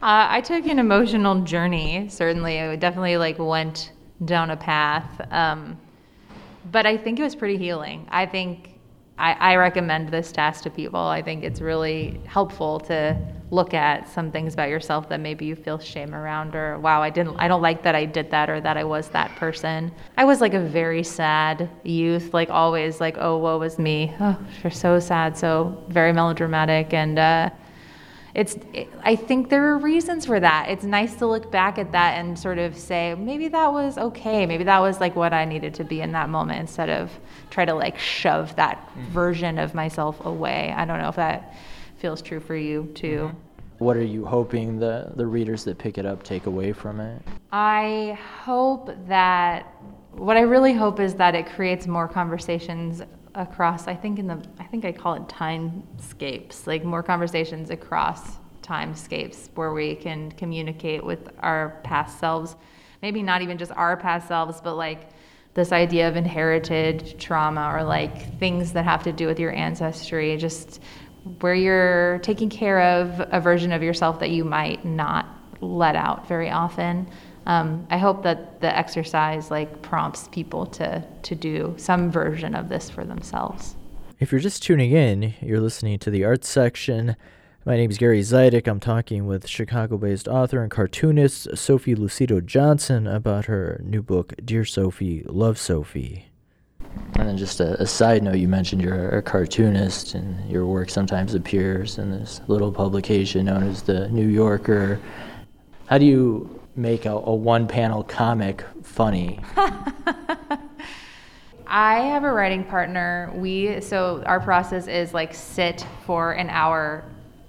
I took an emotional journey, certainly. I definitely like went down a path, um, but I think it was pretty healing. I think I, I recommend this task to people. I think it's really helpful to look at some things about yourself that maybe you feel shame around, or wow, I didn't, I don't like that I did that, or that I was that person. I was like a very sad youth, like always, like oh, woe is me, oh, you're so sad, so very melodramatic, and uh, It's. I think there are reasons for that. It's nice to look back at that and sort of say, maybe that was okay. Maybe that was like what I needed to be in that moment, instead of try to like shove that mm-hmm. version of myself away. I don't know if that feels true for you too. What are you hoping the, the readers that pick it up take away from it? I hope that, what I really hope is that it creates more conversations across, I think in the, I think I call it timescapes, like more conversations across timescapes where we can communicate with our past selves, maybe not even just our past selves, but like this idea of inherited trauma, or like things that have to do with your ancestry, just where you're taking care of a version of yourself that you might not let out very often. Um, I hope that the exercise like prompts people to, to do some version of this for themselves. If you're just tuning in, you're listening to The Arts Section. My name is Gary Zidek. I'm talking with Chicago-based author and cartoonist Sophie Lucido Johnson about her new book, Dear Sophie, Love Sophie. And then just a, a side note, you mentioned you're a cartoonist, and your work sometimes appears in this little publication known as The New Yorker. How do you make a, a one-panel comic funny? I have a writing partner. We so our process is like sit for an hour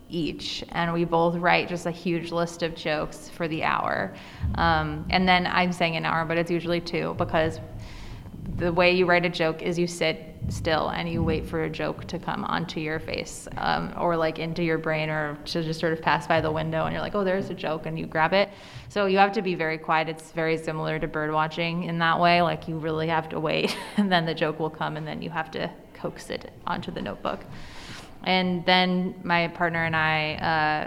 each, and we both write just a huge list of jokes for the hour. Um, and then I'm saying an hour, but it's usually two, because the way you write a joke is you sit still and you wait for a joke to come onto your face, um, or like into your brain, or to just sort of pass by the window, and you're like, oh, there's a joke, and you grab it. So you have to be very quiet. It's very similar to bird watching in that way. Like you really have to wait, and then the joke will come, and then you have to coax it onto the notebook. And then my partner and I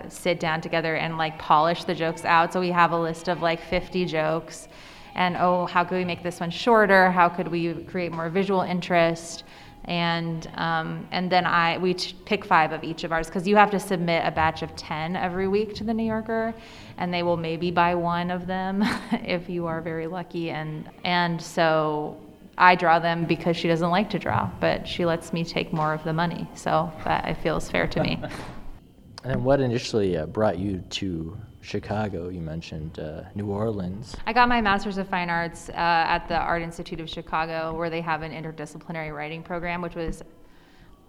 uh, sit down together and like polish the jokes out. So we have a list of like fifty jokes, and oh, how could we make this one shorter? How could we create more visual interest? And um, and then I we pick five of each of ours, because you have to submit a batch of ten every week to The New Yorker, and they will maybe buy one of them if you are very lucky. And and so I draw them because she doesn't like to draw, but she lets me take more of the money. So that I feel is fair to me. And what initially uh, brought you to Chicago? You mentioned uh, New Orleans. I got my Master's of Fine Arts uh, at the Art Institute of Chicago, where they have an interdisciplinary writing program, which was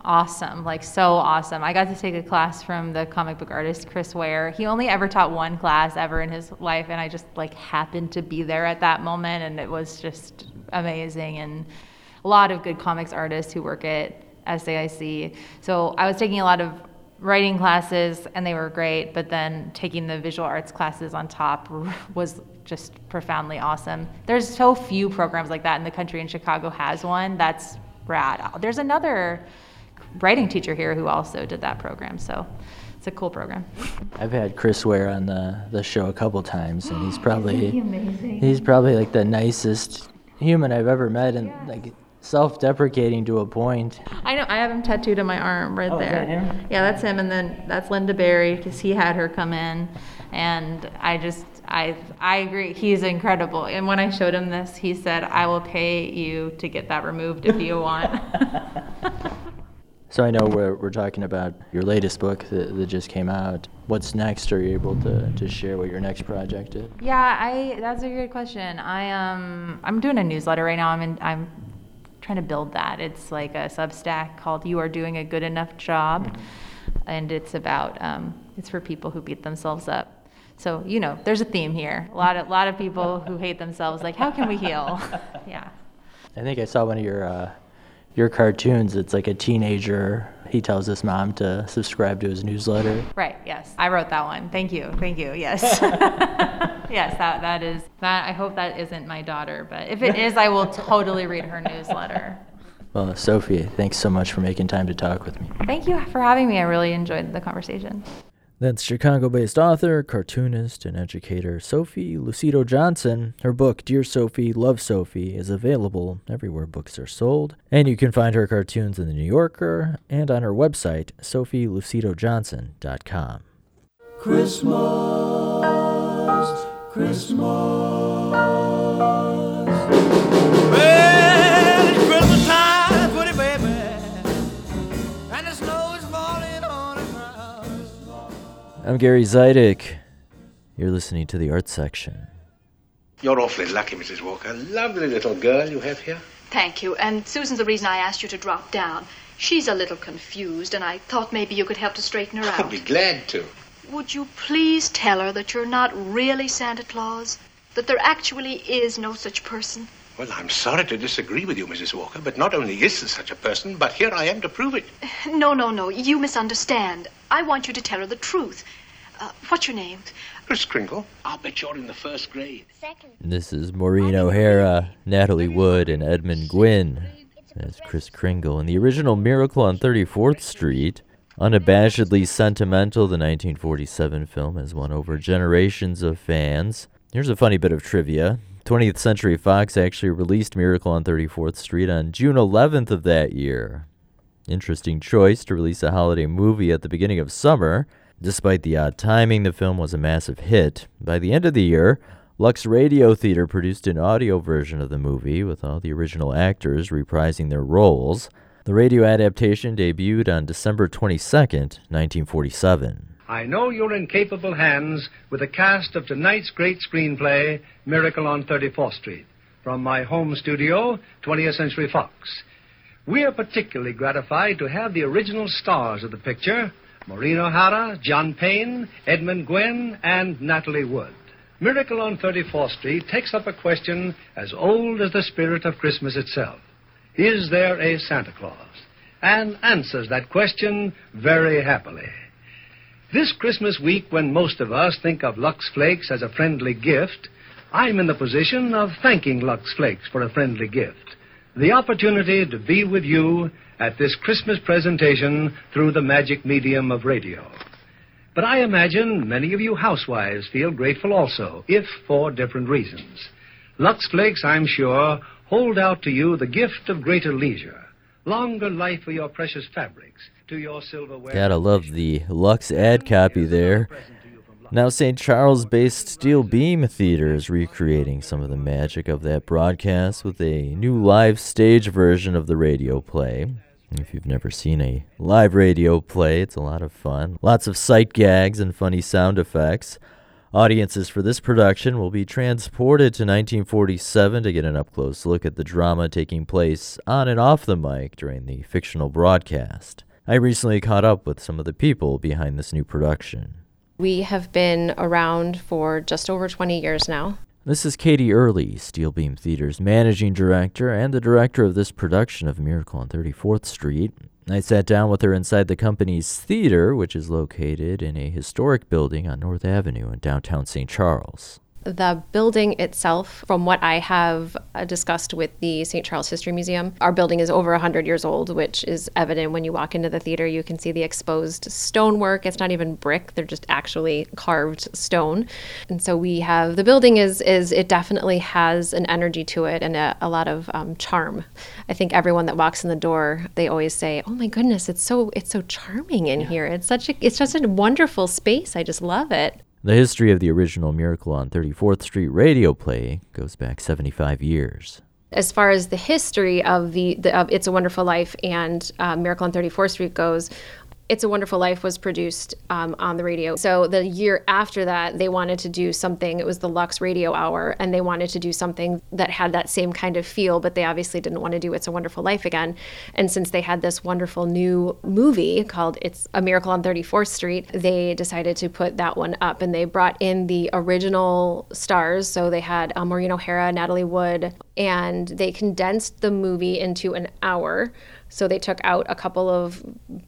awesome, like so awesome. I got to take a class from the comic book artist Chris Ware. He only ever taught one class ever in his life, and I just like happened to be there at that moment, and it was just amazing. And a lot of good comics artists who work at S A I C. So I was taking a lot of writing classes, and they were great, but then taking the visual arts classes on top was just profoundly awesome. There's so few programs like that in the country, and Chicago has one. That's rad. There's another writing teacher here who also did that program, so it's a cool program. I've had Chris Ware on the, the show a couple times, and he's probably amazing. He's probably like the nicest human I've ever met, and yeah. like. Self-deprecating to a point. I know. I have him tattooed on my arm right oh, there. Is that him? Yeah, that's him. And then that's Linda Berry, because he had her come in. And I just, I, I agree. He's incredible. And when I showed him this, he said, "I will pay you to get that removed if you want." So I know we're we're talking about your latest book that, that just came out. What's next? Are you able to, to share what your next project is? Yeah, I. That's a good question. I um, I'm doing a newsletter right now. I'm in. I'm. trying to build that. It's like a Substack called You Are Doing a Good Enough Job, mm-hmm. and it's about um, it's for people who beat themselves up. So, you know, there's a theme here. A lot of lot of people who hate themselves, like, how can we heal? Yeah. I think I saw one of your uh, your cartoons. It's like a teenager. He tells his mom to subscribe to his newsletter. Right. Yes. I wrote that one. Thank you. Thank you. Yes. Yes, that that is that. I hope that isn't my daughter, but if it is, I will totally read her newsletter. Well, Sophie, thanks so much for making time to talk with me. Thank you for having me. I really enjoyed the conversation. That's Chicago-based author, cartoonist, and educator Sophie Lucido Johnson. Her book, Dear Sophie, Love Sophie, is available everywhere books are sold. And you can find her cartoons in The New Yorker and on her website, sophie lucido johnson dot com. Christmas, Christmas. Well, it's Christmas time for the baby, and the snow is falling on the ground. I'm Gary Zidek. You're listening to The Arts Section. You're awfully lucky, Missus Walker. Lovely little girl you have here. Thank you. And Susan's the reason I asked you to drop down. She's a little confused, and I thought maybe you could help to straighten her out. I'd be glad to. Would you please tell her that you're not really Santa Claus? That there actually is no such person? Well, I'm sorry to disagree with you, Missus Walker, but not only is there such a person, but here I am to prove it. No, no, no. You misunderstand. I want you to tell her the truth. Uh, what's your name? Kris Kringle. I'll bet you're in the first grade. Second. This is Maureen O'Hara, Natalie Wood, and Edmund Gwynn as Kris Kringle in the original Miracle on thirty-fourth street. Unabashedly sentimental, the nineteen forty-seven film has won over generations of fans. Here's a funny bit of trivia. twentieth Century Fox actually released Miracle on thirty-fourth street on June eleventh of that year. Interesting choice to release a holiday movie at the beginning of summer. Despite the odd timing, the film was a massive hit. By the end of the year, Lux Radio Theater produced an audio version of the movie with all the original actors reprising their roles. The radio adaptation debuted on December twenty-second, nineteen forty-seven. I know you're in capable hands with the cast of tonight's great screenplay, Miracle on thirty-fourth street, from my home studio, twentieth Century Fox. We are particularly gratified to have the original stars of the picture, Maureen O'Hara, John Payne, Edmund Gwynn, and Natalie Wood. Miracle on thirty-fourth street takes up a question as old as the spirit of Christmas itself. Is there a Santa Claus? And answers that question very happily. This Christmas week, when most of us think of Lux Flakes as a friendly gift, I'm in the position of thanking Lux Flakes for a friendly gift. The opportunity to be with you at this Christmas presentation through the magic medium of radio. But I imagine many of you housewives feel grateful also, if for different reasons. Lux Flakes, I'm sure, hold out to you the gift of greater leisure, longer life for your precious fabrics, to your silverware. Gotta love the Lux ad copy there. Now Saint Charles-based Steel Beam Theater is recreating some of the magic of that broadcast with a new live stage version of the radio play. If you've never seen a live radio play, it's a lot of fun. Lots of sight gags and funny sound effects. Audiences for this production will be transported to nineteen forty-seven to get an up-close look at the drama taking place on and off the mic during the fictional broadcast. I recently caught up with some of the people behind this new production. We have been around for just over twenty years now. This is Katie Early, Steel Beam Theater's managing director and the director of this production of Miracle on thirty-fourth street. I sat down with her inside the company's theater, which is located in a historic building on North Avenue in downtown Saint Charles. The building itself, from what I have discussed with the Saint Charles History Museum, our building is over one hundred years old, which is evident when you walk into the theater. You can see the exposed stonework. It's not even brick. They're just actually carved stone. And so we have, the building is, is it definitely has an energy to it and a, a lot of um, charm. I think everyone that walks in the door, they always say, oh my goodness, it's so, it's so charming in yeah. here. It's such a, it's just a wonderful space. I just love it. The history of the original Miracle on thirty-fourth street radio play goes back seventy-five years. As far as the history of the, the of It's a Wonderful Life and uh, Miracle on thirty-fourth street goes, It's a Wonderful Life was produced um, on the radio. So the year after that, they wanted to do something. It was the Lux Radio Hour, and they wanted to do something that had that same kind of feel, but they obviously didn't want to do It's a Wonderful Life again. And since they had this wonderful new movie called It's a Miracle on thirty-fourth street, they decided to put that one up, and they brought in the original stars. So they had um, Maureen O'Hara, Natalie Wood, and they condensed the movie into an hour. So they took out a couple of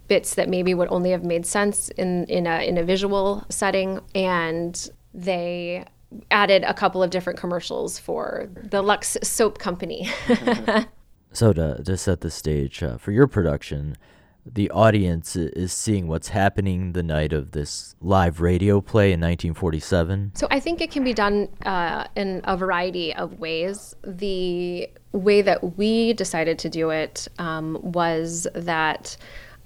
bits that maybe would only have made sense in, in a in a visual setting, and they added a couple of different commercials for the Lux Soap Company. So to, to set the stage uh, for your production, the audience is seeing what's happening the night of this live radio play in nineteen forty-seven? So I think it can be done uh, in a variety of ways. The way that we decided to do it um, was that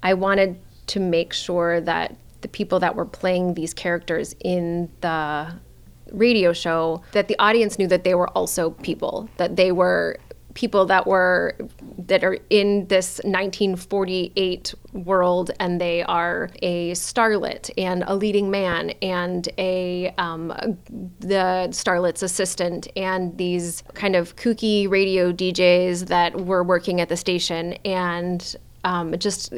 I wanted to make sure that the people that were playing these characters in the radio show, that the audience knew that they were also people, that they were people that were that are in this nineteen forty-eight world, and they are a starlet and a leading man and a um, the starlet's assistant and these kind of kooky radio D Js that were working at the station, and um, just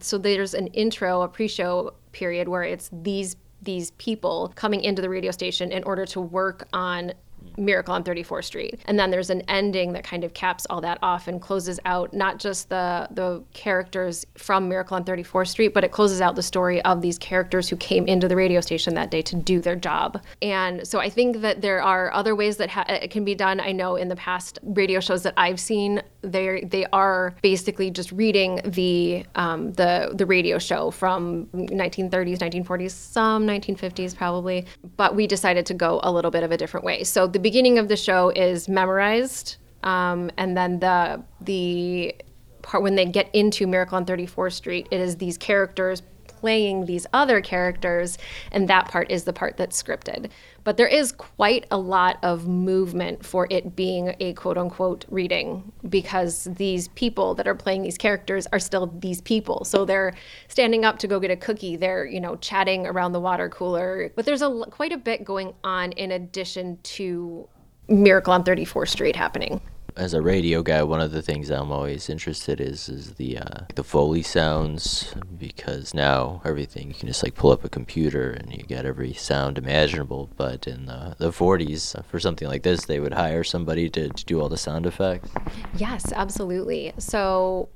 so there's an intro, a pre-show period where it's these these people coming into the radio station in order to work on Miracle on thirty-fourth street. And then there's an ending that kind of caps all that off and closes out not just the the characters from Miracle on thirty-fourth street, but it closes out the story of these characters who came into the radio station that day to do their job. And so I think that there are other ways that ha- it can be done. I know in the past radio shows that I've seen, they they are basically just reading the um, the the radio show from nineteen thirties, nineteen forties, some nineteen fifties probably, but we decided to go a little bit of a different way. So the beginning of the show is memorized, um, and then the the part when they get into Miracle on thirty-fourth street, it is these characters playing these other characters, and that part is the part that's scripted. But there is quite a lot of movement for it being a quote-unquote reading, because these people that are playing these characters are still these people. So they're standing up to go get a cookie. They're, you know, chatting around the water cooler. But there's a quite a bit going on in addition to Miracle on thirty-fourth street happening. As a radio guy, one of the things I'm always interested is is the uh, the Foley sounds, because now everything, you can just like pull up a computer and you get every sound imaginable. But in the, the forties, for something like this, they would hire somebody to, to do all the sound effects? Yes, absolutely. So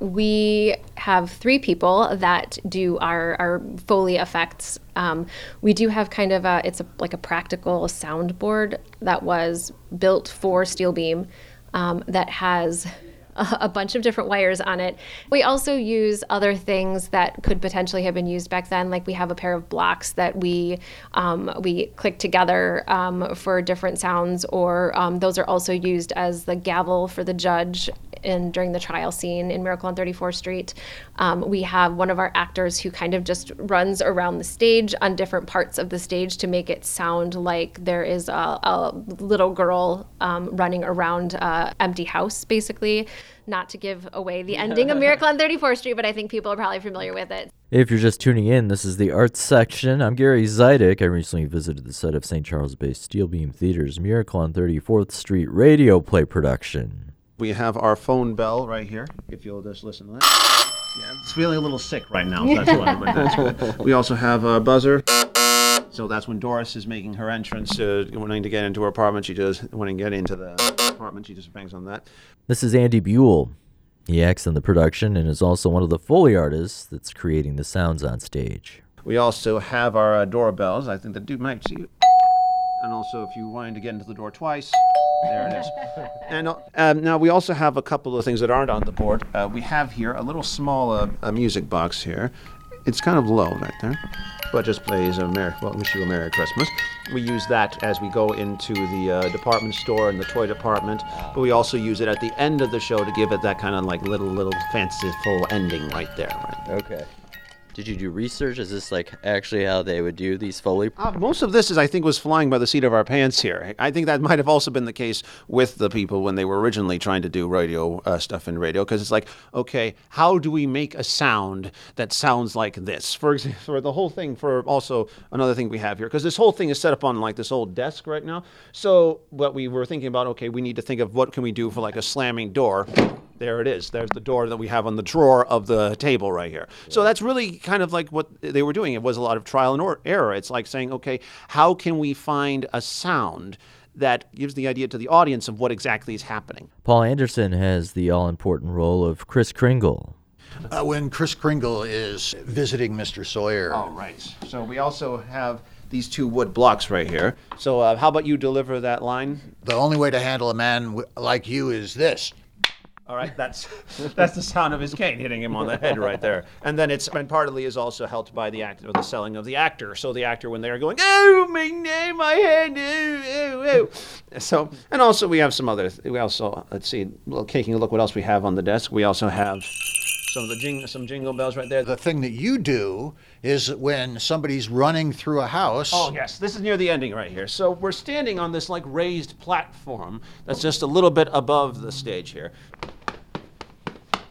we have three people that do our, our Foley effects. Um, we do have kind of a, it's a, like a practical soundboard that was built for Steel Beam. Um, that has a bunch of different wires on it. We also use other things that could potentially have been used back then. Like we have a pair of blocks that we um, we click together um, for different sounds, or um, those are also used as the gavel for the judge in during the trial scene in Miracle on thirty-fourth Street. Um, we have one of our actors who kind of just runs around the stage on different parts of the stage to make it sound like there is a, a little girl um, running around an empty house, basically. Not to give away the ending of Miracle on thirty-fourth Street, but I think people are probably familiar with it. If you're just tuning in, this is the Arts Section. I'm Gary Zidek. I recently visited the set of Saint Charles-based Steelbeam Theater's Miracle on thirty-fourth Street radio play production. We have our phone bell right here, if you'll just listen to that. Yeah, it's feeling a little sick right now. So that's why. That's we also have a buzzer. So that's when Doris is making her entrance, uh, wanting to get into her apartment. She does, wanting to get into the apartment. She just bangs on that. This is Andy Buell. He acts in the production and is also one of the Foley artists that's creating the sounds on stage. We also have our uh, doorbells. I think the dude might see you. And also, if you wanted to get into the door twice, there it is. And um, now we also have a couple of things that aren't on the board. Uh, we have here a little small uh, a music box here. It's kind of low right there, but just plays a Merry, well, wish you a Merry Christmas. We use that as we go into the uh, department store and the toy department, but we also use it at the end of the show to give it that kind of like little, little fanciful ending right there. Right? Okay. Did you do research? Is this like actually how they would do these Foley? Uh, most of this is, I think, was flying by the seat of our pants here. I think that might have also been the case with the people when they were originally trying to do radio uh, stuff in radio, because it's like, okay, how do we make a sound that sounds like this? For example, for the whole thing, for also another thing we have here, because this whole thing is set up on like this old desk right now. So what we were thinking about, okay, we need to think of what can we do for like a slamming door. There it is. There's the door that we have on the drawer of the table right here. Yeah. So that's really kind of like what they were doing. It was a lot of trial and error. It's like saying, okay, how can we find a sound that gives the idea to the audience of what exactly is happening? Paul Anderson has the all-important role of Kris Kringle. Uh, when Kris Kringle is visiting Mister Sawyer. All right. So we also have these two wood blocks right here. So uh, how about you deliver that line? The only way to handle a man w- like you is this. All right, that's that's the sound of his cane hitting him on the head right there. And then it's, and partly is also helped by the act, or the selling of the actor. So the actor, when they're going, oh, my name, my head, oh, oh, oh. So, and also we have some other, we also, let's see, taking a look what else we have on the desk. We also have some of the jing, some jingle bells right there. The thing that you do is when somebody's running through a house. Oh, yes. This is near the ending right here. So we're standing on this like raised platform that's just a little bit above the stage here.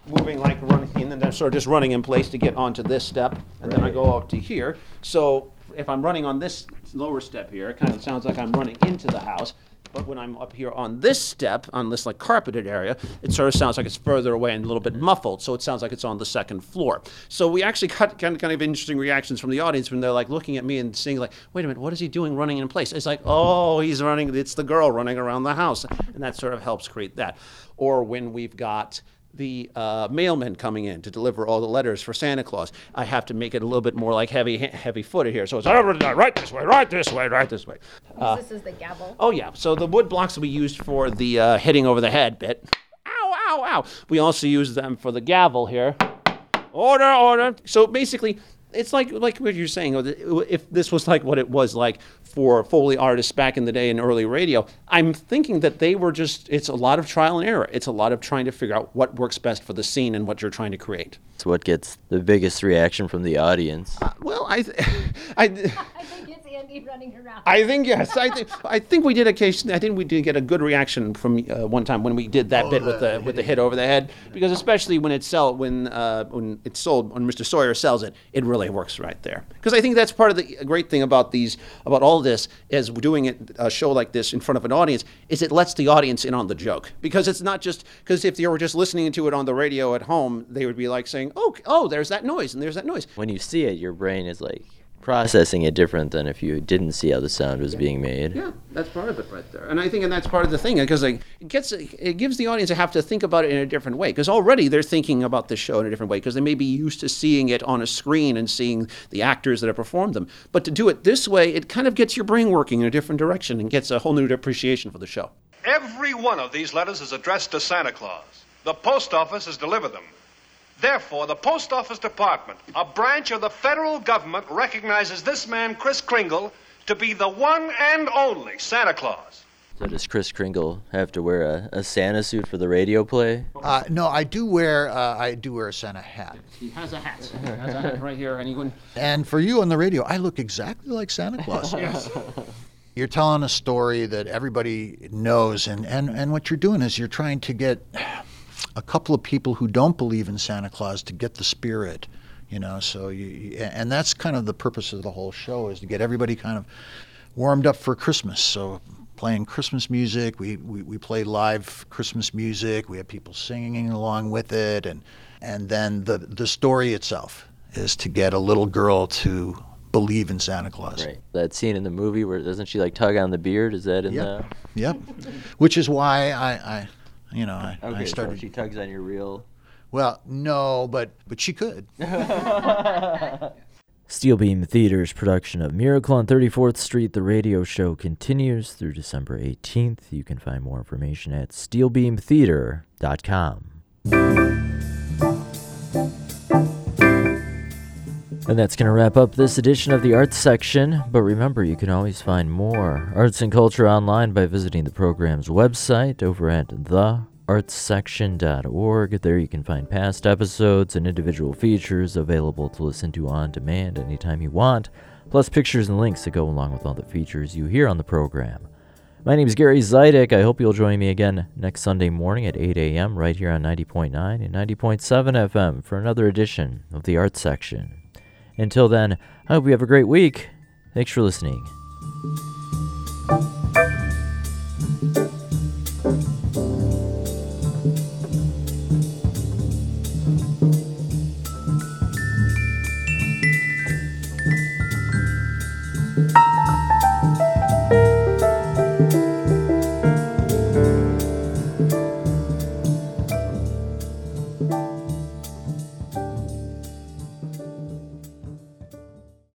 Moving like running, and then I'm sort of just running in place to get onto this step, and right. Then I go up to here. So if I'm running on this lower step here, it kind of sounds like I'm running into the house. But when I'm up here on this step, on this like carpeted area, it sort of sounds like it's further away and a little bit muffled. So it sounds like it's on the second floor. So we actually got kind of, kind of interesting reactions from the audience when they're like looking at me and seeing like, wait a minute, what is he doing running in place? It's like, oh, he's running. It's the girl running around the house. And that sort of helps create that. Or when we've got the uh, mailman coming in to deliver all the letters for Santa Claus, I have to make it a little bit more like heavy, heavy footed here. So it's right this way, right this way, right this way. Uh, this is the gavel. Oh yeah. So the wood blocks we used for the uh, hitting over the head bit. Ow, ow, ow. We also use them for the gavel here. Order, order. So basically, it's like like what you're saying. If this was like what it was like for Foley artists back in the day in early radio, I'm thinking that they were just, it's a lot of trial and error. It's a lot of trying to figure out what works best for the scene and what you're trying to create. So what gets the biggest reaction from the audience? Uh, well, I... Th- I, th- I think it's Andy running around. I think, yes. I think I think we did occasionally, I think we did get a good reaction from uh, one time when we did that oh, bit with the with the hit over the head, because especially when it's sell, when, uh, when it's sold, when Mister Sawyer sells it, it really works right there. Because I think that's part of the great thing about these, about all this, is doing it, a show like this in front of an audience, is it lets the audience in on the joke. Because it's not just, because if they were just listening to it on the radio at home, they would be like saying, oh, oh, there's that noise, and there's that noise. When you see it, your brain is like processing it different than if you didn't see how the sound was yeah. being made. Yeah, that's part of it right there. And I think and that's part of the thing, because like, it gets it gives the audience to have to think about it in a different way, because already they're thinking about the show in a different way, because they may be used to seeing it on a screen and seeing the actors that have performed them. But to do it this way, it kind of gets your brain working in a different direction and gets a whole new appreciation for the show. Every one of these letters is addressed to Santa Claus. The post office has delivered them. Therefore, the post office department, a branch of the federal government, recognizes this man, Kris Kringle, to be the one and only Santa Claus. So does Kris Kringle have to wear a, a Santa suit for the radio play? Uh, no, I do wear uh, I do wear a Santa hat. He has a hat. He has a hat right here. Anyone? And for you on the radio, I look exactly like Santa Claus. Yes. You're telling a story that everybody knows, and, and, and what you're doing is you're trying to get a couple of people who don't believe in Santa Claus to get the spirit, you know. So you, and that's kind of the purpose of the whole show, is to get everybody kind of warmed up for Christmas. So playing Christmas music, we, we, we play live Christmas music, we have people singing along with it, and and then the, the story itself is to get a little girl to believe in Santa Claus. Right. That scene in the movie where doesn't she like tug on the beard, is that in yep. the... Yep, which is why I, I you know, I, okay, I started... Okay, so she tugs on your reel? Well, no, but, but she could. Steelbeam Theater's production of Miracle on thirty-fourth Street, the radio show, continues through December eighteenth. You can find more information at steelbeam theater dot com. And that's going to wrap up this edition of the Arts Section. But remember, you can always find more arts and culture online by visiting the program's website over at the arts section dot org. There you can find past episodes and individual features available to listen to on demand anytime you want, plus pictures and links that go along with all the features you hear on the program. My name is Gary Zidek. I hope you'll join me again next Sunday morning at eight a.m. right here on ninety point nine and ninety point seven F M for another edition of the Arts Section. Until then, I hope you have a great week. Thanks for listening.